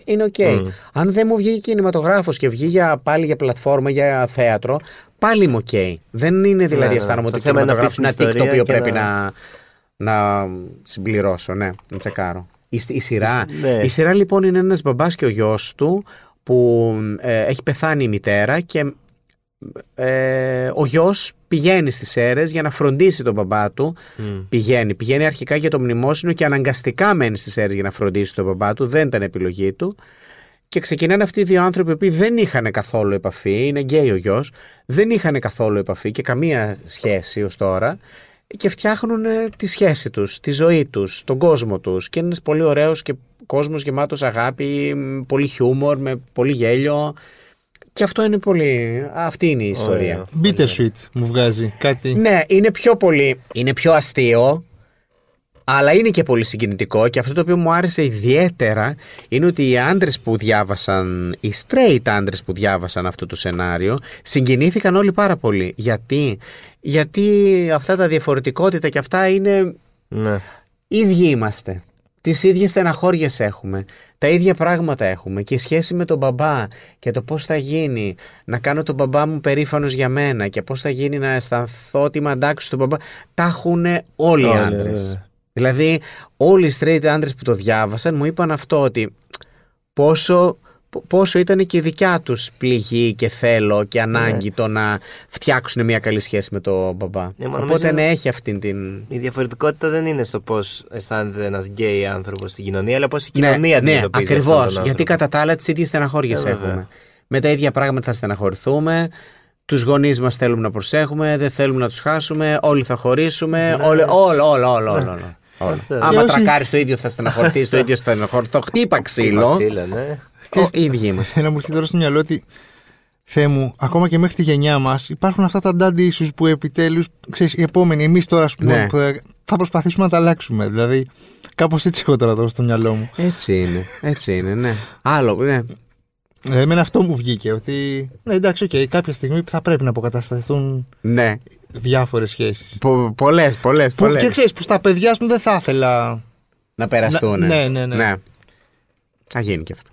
είναι οκ. Okay. Mm. Αν δεν μου βγει κινηματογράφος και βγει για, πάλι για πλατφόρμα, για θέατρο, πάλι είμαι οκ. Okay. Δεν είναι δηλαδή yeah, αισθάνομαι ότι κινηματογράφος είναι ένα το οποίο πρέπει να... να... Να συμπληρώσω, ναι, να τσεκάρω. Η, η, σειρά. Ναι. Η σειρά λοιπόν είναι ένας μπαμπάς και ο γιος του που ε, έχει πεθάνει η μητέρα και ε, ο γιος πηγαίνει στις Σέρρες για να φροντίσει τον μπαμπά του. Mm. Πηγαίνει. Πηγαίνει αρχικά για το μνημόσυνο και αναγκαστικά μένει στις Σέρρες για να φροντίσει τον μπαμπά του. Δεν ήταν επιλογή του. Και ξεκινάνε αυτοί οι δύο άνθρωποι που δεν είχαν καθόλου επαφή. Είναι γκέι ο γιος. Δεν είχαν καθόλου επαφή και καμία σχέση ως τώρα. Και φτιάχνουν τη σχέση τους, τη ζωή τους, τον κόσμο τους. Και είναι ένας πολύ ωραίος και κόσμος γεμάτος αγάπη, με πολύ χιούμορ, με πολύ γέλιο. Και αυτό είναι πολύ. Αυτή είναι η ιστορία. Oh, yeah. Bittersweet μου βγάζει κάτι. Ναι, είναι πιο πολύ. Είναι πιο αστείο, αλλά είναι και πολύ συγκινητικό. Και αυτό το οποίο μου άρεσε ιδιαίτερα είναι ότι οι άντρες που διάβασαν, οι straight άντρες που διάβασαν αυτό το σενάριο, συγκινήθηκαν όλοι πάρα πολύ. Γιατί? Γιατί αυτά τα διαφορετικότητα και αυτά είναι. Ναι. Ίδιοι είμαστε. Τις ίδιες στεναχώριες έχουμε. Τα ίδια πράγματα έχουμε. Και η σχέση με τον μπαμπά και το πώς θα γίνει να κάνω τον μπαμπά μου περήφανος για μένα και πώς θα γίνει να αισθανθώ ότι είμαι αντάξιος στον μπαμπά. Τα έχουν όλοι οι άντρες. Δηλαδή, όλοι οι straight άντρες που το διάβασαν μου είπαν αυτό, ότι πόσο, πόσο ήταν και η δικιά τους πληγή και θέλω και ανάγκη yeah. το να φτιάξουν μια καλή σχέση με τον μπαμπά. Yeah, Οπότε ναι, έχει αυτήν την. Η διαφορετικότητα δεν είναι στο πώς αισθάνεται ένας γκέι άνθρωπος στην κοινωνία, αλλά πώς η κοινωνία ναι, αντιμετωπίζει. Ναι, ακριβώς. Γιατί κατά τα άλλα τις ίδιες στεναχώριες yeah, έχουμε. Yeah. Με τα ίδια πράγματα θα στεναχωρηθούμε. Τους γονείς μας θέλουμε να προσέχουμε, δεν θέλουμε να τους χάσουμε, όλοι θα χωρίσουμε, ναι. όλοι, όλο, όλο, όλο, όλο, όλο. Άμα όσοι... τρακάρεις το ίδιο θα στεναχωρηθείς, το ίδιο θα στεναχωρηθώ, χτύπα ξύλο. Ξύλο, ναι. Οι ίδιοι είμαστε. Ένα μου έρχεται τώρα στο μυαλό ότι, Θεέ μου, ακόμα και μέχρι τη γενιά μας υπάρχουν αυτά τα daddy issues που επιτέλους, ξέρεις, οι επόμενοι, εμείς τώρα ας πούμε, ναι. θα προσπαθήσουμε να τα αλλάξουμε, δηλαδή κάπως έτσι έχω τώρα, τώρα στο μυαλό μου. Έτσι είναι, έτσι είναι, ναι. Άλλο, ναι. Εμένα αυτό μου βγήκε. Ότι ναι, εντάξει, okay, κάποια στιγμή θα πρέπει να αποκατασταθούν ναι. διάφορες σχέσεις. Πολλές, πολλές. Και ξέρεις, που στα παιδιά μου δεν θα ήθελα να περαστούν. Να, ναι, ναι, ναι. ναι. Θα γίνει και αυτό.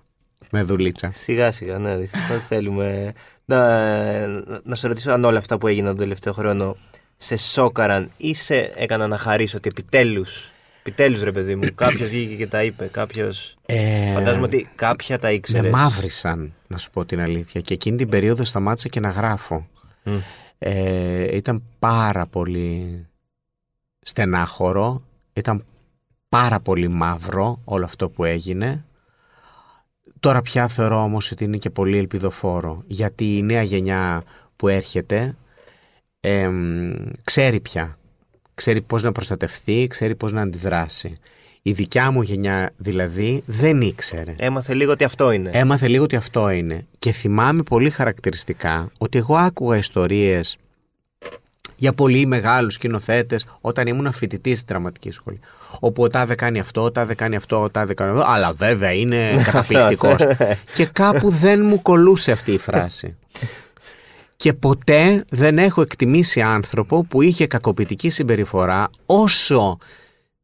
Με δουλίτσα. Σιγά σιγά, ναι. Δυστυχώς θέλουμε. Να, να σε ρωτήσω αν όλα αυτά που έγιναν τον τελευταίο χρόνο σε σόκαραν ή σε έκαναν να χαρείς ότι επιτέλους. Επιτέλους ρε παιδί μου, κάποιος βγήκε και τα είπε, κάποιος... Ε, φαντάζομαι ότι κάποια τα ήξερες. Με μαύρισαν, να σου πω την αλήθεια, και εκείνη την περίοδο σταμάτησα και να γράφω. Mm. Ε, ήταν πάρα πολύ στενάχωρο, ήταν πάρα πολύ μαύρο όλο αυτό που έγινε. Τώρα πια θεωρώ όμως ότι είναι και πολύ ελπιδοφόρο, γιατί η νέα γενιά που έρχεται ε, ξέρει πια. Ξέρει πώς να προστατευτεί, ξέρει πώς να αντιδράσει. Η δικιά μου γενιά δηλαδή δεν ήξερε. Έμαθε λίγο ότι αυτό είναι. Έμαθε λίγο ότι αυτό είναι. Και θυμάμαι πολύ χαρακτηριστικά ότι εγώ άκουγα ιστορίες για πολύ μεγάλους σκηνοθέτες όταν ήμουν φοιτητής στη δραματική σχολή. Όπου ο τάδε κάνει αυτό, ο τάδε κάνει αυτό, ο τάδε κάνει αυτό. Αλλά βέβαια είναι καταπληκτικός. Και κάπου δεν μου κολούσε αυτή η φράση. Και ποτέ δεν έχω εκτιμήσει άνθρωπο που είχε κακοποιητική συμπεριφορά, όσο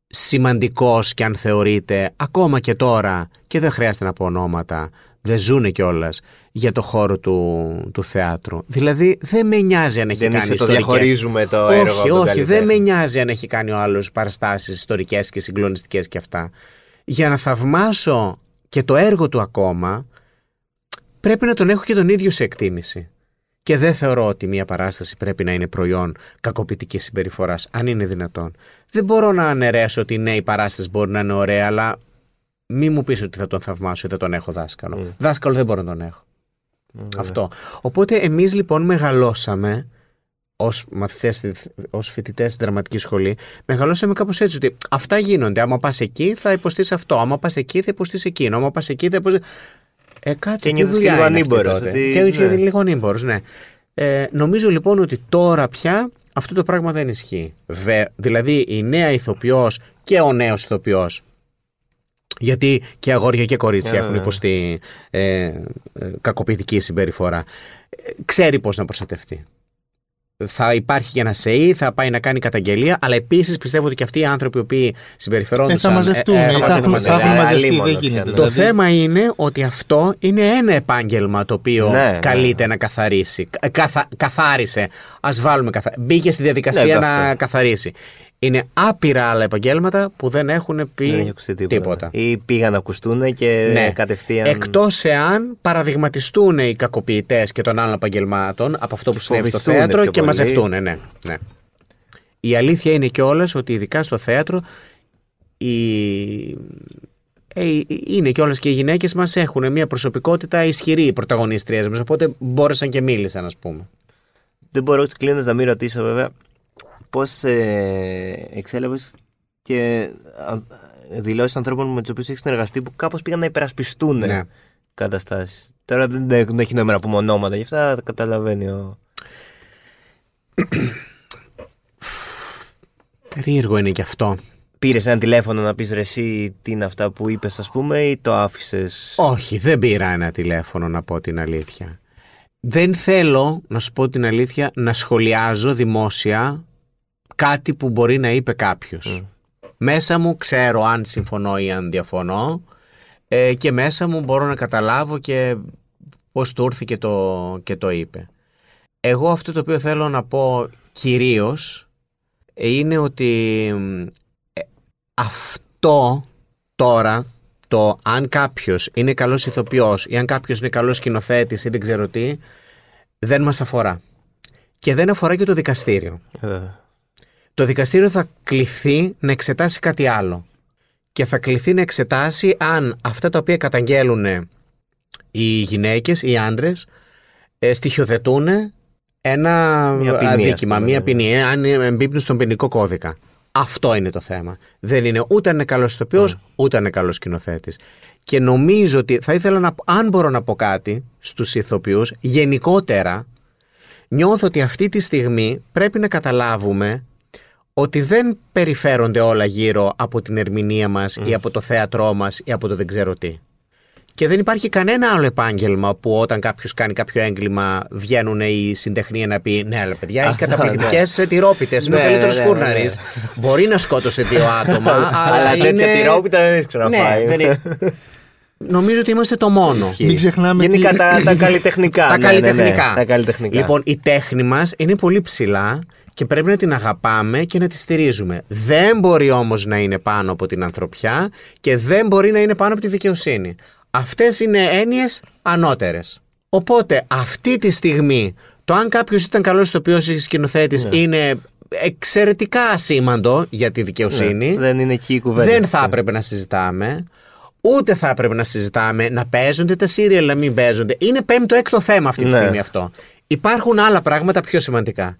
σημαντικός και αν θεωρείται, ακόμα και τώρα, και δεν χρειάζεται να πω ονόματα, δεν ζούνε κιόλας, για το χώρο του, του θεάτρου. Δηλαδή δεν με νοιάζει αν έχει δεν κάνει ιστορικές. Δεν είσαι το διαχωρίζουμε το έργο. Όχι, όχι, δεν με νοιάζει αν έχει κάνει ο άλλος παραστάσεις ιστορικές και συγκλονιστικές και αυτά. Για να θαυμάσω και το έργο του ακόμα, πρέπει να τον έχω και τον ίδιο σε εκτίμηση. Και δεν θεωρώ ότι μια παράσταση πρέπει να είναι προϊόν κακοποιητικής συμπεριφοράς, αν είναι δυνατόν. Δεν μπορώ να αναιρέσω ότι ναι, η παράσταση μπορεί να είναι ωραία, αλλά μη μου πεις ότι θα τον θαυμάσω ή θα τον έχω δάσκαλο. Mm. Δάσκαλο δεν μπορώ να τον έχω. Mm. Αυτό. Οπότε εμείς λοιπόν μεγαλώσαμε, ως μαθητές, ως φοιτητές στη δραματική σχολή, μεγαλώσαμε κάπως έτσι, ότι αυτά γίνονται. Άμα πας εκεί θα υποστείς αυτό, άμα πας εκεί θα υποστείς εκείνο, άμα πας εκεί θα υποστείς... Ε, κάτσε, και νιώθεις και λίγο ανήμπορος. Ότι... Και ναι. λίγο ανήμπορος, ναι. Ε, νομίζω λοιπόν ότι τώρα πια αυτό το πράγμα δεν ισχύει. Βε, δηλαδή η νέα ηθοποιός και ο νέος ηθοποιός, γιατί και αγόρια και κορίτσια yeah, έχουν υποστεί ε, ε, κακοποιητική συμπεριφορά, ε, ξέρει πώς να προστατευτεί. Θα υπάρχει και ένα ΣΕΗ, θα πάει να κάνει καταγγελία, αλλά επίσης πιστεύω ότι και αυτοί οι άνθρωποι οι οποίοι συμπεριφερόντουσαν. Θα μαζευτούν, ε, ε, θα έχουν μαζευτεί, δεν γίνεται. Το θέμα είναι ότι αυτό είναι ένα επάγγελμα το οποίο ναι, καλείται ναι. να καθαρίσει. Καθα, καθάρισε. Ας βάλουμε καθάριση. Μπήκε στη διαδικασία ναι, να καθαρίσει. Είναι άπειρα άλλα επαγγέλματα που δεν έχουν πει ναι, τίποτα. τίποτα. Ή πήγαν να ακουστούν και ναι. κατευθείαν. Εκτός εάν παραδειγματιστούν οι κακοποιητές και των άλλων επαγγελμάτων από αυτό που συνέβη στο θέατρο και μαζευτούν. Ναι, ναι. Η αλήθεια είναι κιόλας ότι ειδικά στο θέατρο η... είναι κιόλας και οι γυναίκες μας έχουν μια προσωπικότητα ισχυρή, οι πρωταγωνίστριες μας. Οπότε μπόρεσαν και μίλησαν, ας πούμε. Δεν μπορώ κλείνοντας να μην ρωτήσω βέβαια. Πώς ε, εξέλαβες και δηλώσεις ανθρώπων με τους οποίους έχεις συνεργαστεί που κάπως πήγαν να υπερασπιστούν ναι. καταστάσεις. Τώρα δεν έχει νόημα να πούμε ονόματα, γι' αυτά τα καταλαβαίνει ο... Περίεργο είναι και αυτό. Πήρες ένα τηλέφωνο να πεις ρε εσύ τι είναι αυτά που είπες, ας πούμε, ή το άφησες? Όχι, δεν πήρα ένα τηλέφωνο, να πω την αλήθεια. Δεν θέλω, να σου πω την αλήθεια, να σχολιάζω δημόσια κάτι που μπορεί να είπε κάποιος. Mm. Μέσα μου ξέρω αν συμφωνώ ή αν διαφωνώ, ε, και μέσα μου μπορώ να καταλάβω και πώς του ήρθε και το, και το είπε. Εγώ αυτό το οποίο θέλω να πω κυρίως είναι ότι αυτό τώρα, το αν κάποιος είναι καλός ηθοποιός ή αν κάποιος είναι καλός σκηνοθέτης ή δεν ξέρω τι, δεν μας αφορά. Και δεν αφορά και το δικαστήριο. Uh. Το δικαστήριο θα κληθεί να εξετάσει κάτι άλλο και θα κληθεί να εξετάσει αν αυτά τα οποία καταγγέλουν οι γυναίκες, οι άντρες, ε, στοιχειοθετούν ένα μια ποινία, αδίκημα, ναι. μια ποινή, αν εμπίπτουν στον ποινικό κώδικα. Αυτό είναι το θέμα. Δεν είναι ούτε αν είναι καλός ηθοποιός, mm. ούτε αν είναι καλός σκηνοθέτης. Και νομίζω ότι θα ήθελα να, αν μπορώ να πω κάτι στους ηθοποιούς, γενικότερα νιώθω ότι αυτή τη στιγμή πρέπει να καταλάβουμε ότι δεν περιφέρονται όλα γύρω από την ερμηνεία μας mm. ή από το θέατρό μας ή από το δεν ξέρω τι. Και δεν υπάρχει κανένα άλλο επάγγελμα που όταν κάποιος κάνει κάποιο έγκλημα βγαίνουν οι συντεχνοί να πει ναι, αλλά παιδιά, οι καταπληκτικές ναι. τυρόπιτες. Είναι ο καλύτερος ναι, ναι, φούρναρης. Ναι, ναι. Μπορεί να σκότωσε δύο άτομα, αλλά, αλλά είναι... τέτοια τυρόπιτα δεν ήξερα να φάει. Ναι, δεν... Νομίζω ότι είμαστε το μόνο. Ισχύει. Μην ξεχνάμε γενικά τι... τα, τα καλλιτεχνικά. τα, ναι, καλλιτεχνικά. Ναι, ναι, τα καλλιτεχνικά. Λοιπόν, η τέχνη μας είναι πολύ ψηλά και πρέπει να την αγαπάμε και να τη στηρίζουμε. Δεν μπορεί όμως να είναι πάνω από την ανθρωπιά και δεν μπορεί να είναι πάνω από τη δικαιοσύνη. Αυτές είναι έννοιες ανώτερες. Οπότε αυτή τη στιγμή το αν κάποιος ήταν καλός ηθοποιός ή σκηνοθέτης ναι. είναι εξαιρετικά ασήμαντο για τη δικαιοσύνη. Ναι. Δεν είναι εκεί η κουβέντα. Δεν θα έπρεπε να συζητάμε. Ούτε θα έπρεπε να συζητάμε να παίζονται τα σύριαλ, να μην παίζονται. Είναι πέμπτο-έκτο θέμα αυτή τη ναι. στιγμή αυτό. Υπάρχουν άλλα πράγματα πιο σημαντικά.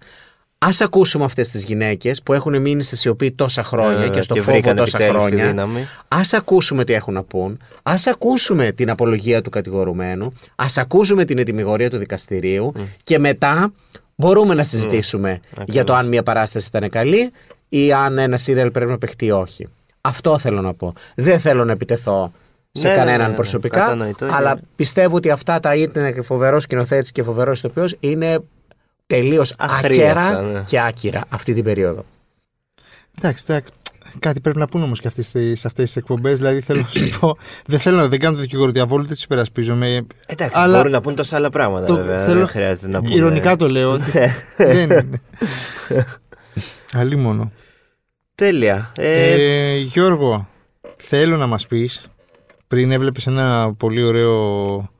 Ας ακούσουμε αυτές τις γυναίκες που έχουν μείνει στη σιωπή τόσα χρόνια ε, και στο και φόβο τόσα χρόνια. Ας ακούσουμε τι έχουν να πούν. Ας ακούσουμε την απολογία του κατηγορουμένου. Ας ακούσουμε την ετυμηγορία του δικαστηρίου. Mm. Και μετά μπορούμε να συζητήσουμε mm. για το αν μια παράσταση ήταν καλή ή αν ένα σύριαλ πρέπει να παιχτεί ή όχι. Αυτό θέλω να πω. Δεν θέλω να επιτεθώ σε ναι, κανέναν ναι, ναι, ναι. προσωπικά. Κατανοητό, αλλά ναι. πιστεύω ότι αυτά τα ήταν φοβερό σκηνοθέτη και φοβερό ηθοποιό είναι. Τελείως άκερα ναι. και άκυρα αυτή την περίοδο. Εντάξει, εντάξει. Κάτι πρέπει να πούν όμως και αυτές, σε αυτές τις εκπομπές. Δηλαδή θέλω να σου πω. Δεν θέλω, δεν κάνω το δικηγόρο διαβόλου, δεν τις υπερασπίζομαι. Εντάξει, αλλά μπορούν να πούν τόσα άλλα πράγματα. Το, βέβαια, θέλω, δεν χρειάζεται να πούνε. Ειρωνικά το λέω. Ότι δεν είναι. Αλλήμονο. Τέλεια. Ε... Ε, Γιώργο, θέλω να μας πεις. Πριν έβλεπες ένα πολύ ωραίο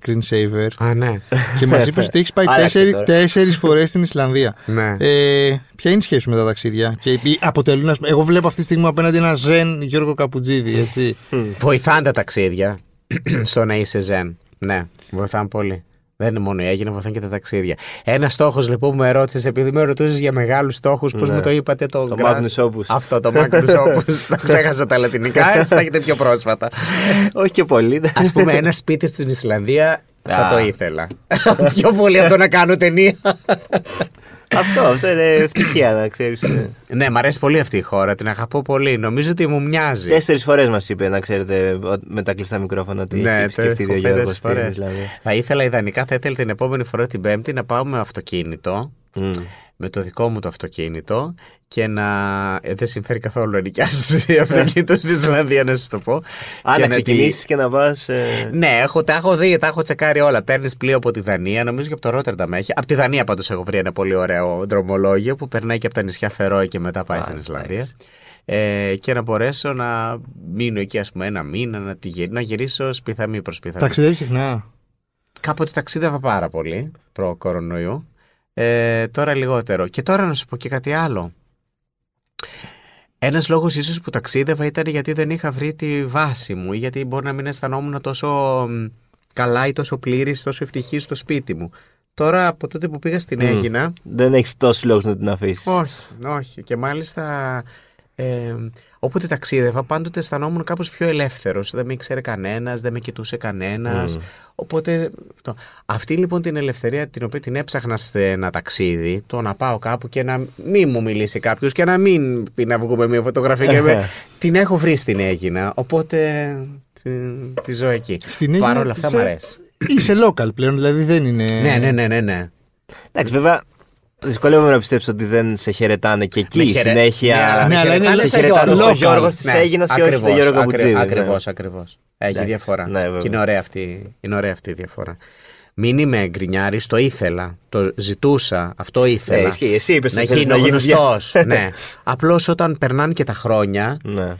screensaver. Α, ναι. Και μας είπες ότι έχεις πάει τέσσερι, τέσσερις φορές στην Ισλανδία. Ναι. Ε, ποια είναι η σχέση με τα ταξίδια? Και αποτελούν, εγώ βλέπω αυτή τη στιγμή απέναντι ένα ζεν Γιώργο Καπουτσίδη, έτσι. Βοηθάνε τα ταξίδια στο να είσαι ζεν. Ναι, βοηθάνε πολύ. Δεν είναι μόνο η Αίγινα, βοηθάνε και τα ταξίδια. Ένα στόχος λοιπόν που με ρώτησες, επειδή με ρωτούσες για μεγάλους στόχους, πώς ναι. μου το είπατε, το, το Magnus Opus. Αυτό το Magnus Opus. Θα ξέχασα τα λατινικά, έτσι θα έχετε πιο πρόσφατα. Όχι και πολύ. Ας πούμε, ένα σπίτι στην Ισλανδία θα το ήθελα. Πιο πολύ αυτό να κάνω ταινία. Αυτό, αυτό είναι ευτυχία, να ξέρεις. Ναι, μ' αρέσει πολύ αυτή η χώρα, την αγαπώ πολύ. Νομίζω ότι μου μοιάζει. Τέσσερις φορές μας είπε, να ξέρετε, με τα κλειστά μικρόφωνα ότι ναι, είχε σκεφτεί δύο Γιώργος. Θα ήθελα, ιδανικά, θα ήθελα την επόμενη φορά την Πέμπτη να πάω με αυτοκίνητο, mm. με το δικό μου το αυτοκίνητο και να. Ε, δεν συμφέρει καθόλου να νοικιάσει αυτοκίνητο στην Ισλανδία, να σα το πω. Αν να ξεκινήσει τη... και να πα. Ε... Ναι, έχω, τα έχω δει, τα έχω τσεκάρει όλα. Παίρνει πλοίο από τη Δανία, νομίζω και από το Ρότερνταμ έχει. Από τη Δανία πάντως έχω βρει ένα πολύ ωραίο δρομολόγιο που περνάει και από τα νησιά Φερόε και μετά πάει Ά, στην Ισλανδία. Ε, και να μπορέσω να μείνω εκεί, α πούμε, ένα μήνα, να, τη, να γυρίσω σπιθαμή προ πιθαμή. Ταξιδεύει συχνά. Κάποτε ταξίδευα πάρα πολύ προ-κορονοϊού. Ε, τώρα λιγότερο. Και τώρα να σου πω και κάτι άλλο. Ένας λόγος ίσως που ταξίδευα ήταν γιατί δεν είχα βρει τη βάση μου, ή γιατί μπορεί να μην αισθανόμουν τόσο καλά ή τόσο πλήρης, τόσο ευτυχής στο σπίτι μου. Τώρα από τότε που πήγα στην Αίγινα. Mm. Δεν έχεις τόσους λόγους να την αφήσεις. Όχι, όχι. Και μάλιστα ε, όποτε ταξίδευα πάντοτε αισθανόμουν κάπως πιο ελεύθερος. Δεν με ήξερε κανένας, δεν με κοιτούσε κανένας. Mm. Οπότε αυτό. Αυτή λοιπόν την ελευθερία την οποία την έψαχνα σε ένα ταξίδι, το να πάω κάπου και να μην μου μιλήσει κάποιος και να μην πει να βγούμε μια φωτογραφία και με, την έχω βρει στην Αίγινα. Οπότε τη, τη ζω εκεί. Παρ' όλα αυτά σε... μ' αρέσει. Είσαι local πλέον, δηλαδή δεν είναι. Ναι, ναι, ναι, ναι, ναι. Εντάξει, βέβαια. Δυσκολεύομαι να πιστέψω ότι δεν σε χαιρετάνε και εκεί χαιρε... συνέχεια. Ναι, αλλά είναι σε χαιρετάνε ο Γιώργος της Αίγινας και όχι τον Γιώργο Καπουτσίδη. Ακριβώς, ακριβώς. Έχει διαφορά. Ναι, και είναι ωραία, αυτή, είναι ωραία αυτή η διαφορά. Μην είμαι εγκρινιάρης, το ήθελα, το ζητούσα, αυτό ήθελα. Ναι, εσύ, εσύ είπες, να γίνω γνωστός. Ναι. Απλώς όταν περνάνε και τα χρόνια, ναι.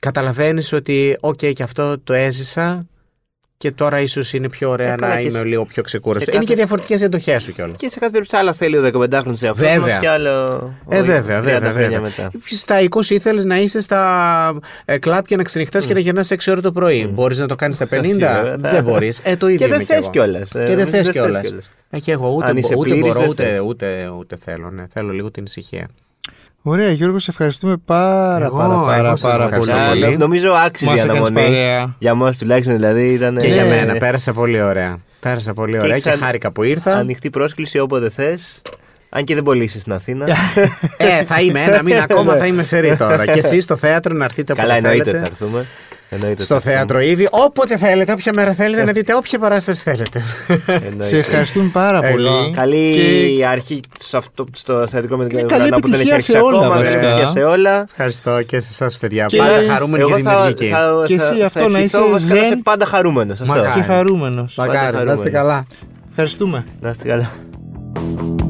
καταλαβαίνεις ότι οκ, okay, και αυτό το έζησα. Και τώρα ίσως είναι πιο ωραία να και είμαι σε... λίγο πιο ξεκούραστο. Είναι κάθε... και διαφορετικές εντοχές σου κιόλας. Και σε κάθε περίπτωση άλλα θέλει ο δεκαπεντάχρονος σε αυτός μας και άλλο. Ε, βέβαια, βέβαια. βέβαια. Μετά. Στα είκοσι ήθελες να είσαι στα κλαπ και να ξενυχτάς mm. και να γυρνάς έξι ώρα το πρωί. Mm. Μπορείς να το κάνεις στα πενήντα. Δεν μπορείς. Ε, το ίδιο και δεν θες κιόλας. Και δεν θες κιόλας. Ε, και εγώ ούτε μπορώ ούτε θέλω. Θέλω λίγο την ησυχία. Ωραία, Γιώργο, σε ευχαριστούμε πάρα εγώ, πάρα, πάρα, πάρα πολύ. πολύ. Νομίζω άξιζε η αναμονή. Για μας τουλάχιστον δηλαδή ήταν. Και ε... για μένα, πέρασα πολύ ωραία. Πέρασα πολύ ωραία και, και, και χάρηκα που ήρθα. Ανοιχτή πρόσκληση όποτε θες. Αν και δεν πολύ είσαι στην Αθήνα. ε, θα είμαι ένα μήνα ακόμα, θα είμαι σε ρί τώρα. Και εσείς στο θέατρο να έρθετε από. Καλά, εννοείται θα έρθουμε. στο θέατρο Ήβη. Όποτε θέλετε, όποια μέρα θέλετε, να δείτε όποια παράσταση θέλετε. Σε ευχαριστούμε πάρα πολύ. Καλή και... αρχή στο θεατρικό με την Κατερίνα που δεν έχει αρχίσει ακόμα. Σε όλα. Ευχαριστώ και σε εσάς, παιδιά. Και... πάντα χαρούμενοι και δημιουργικοί. Και εσύ αυτό να είσαι ζεν. Πάντα χαρούμενος. Μακάρι. Να είστε καλά. Ευχαριστούμε. Να είστε καλά.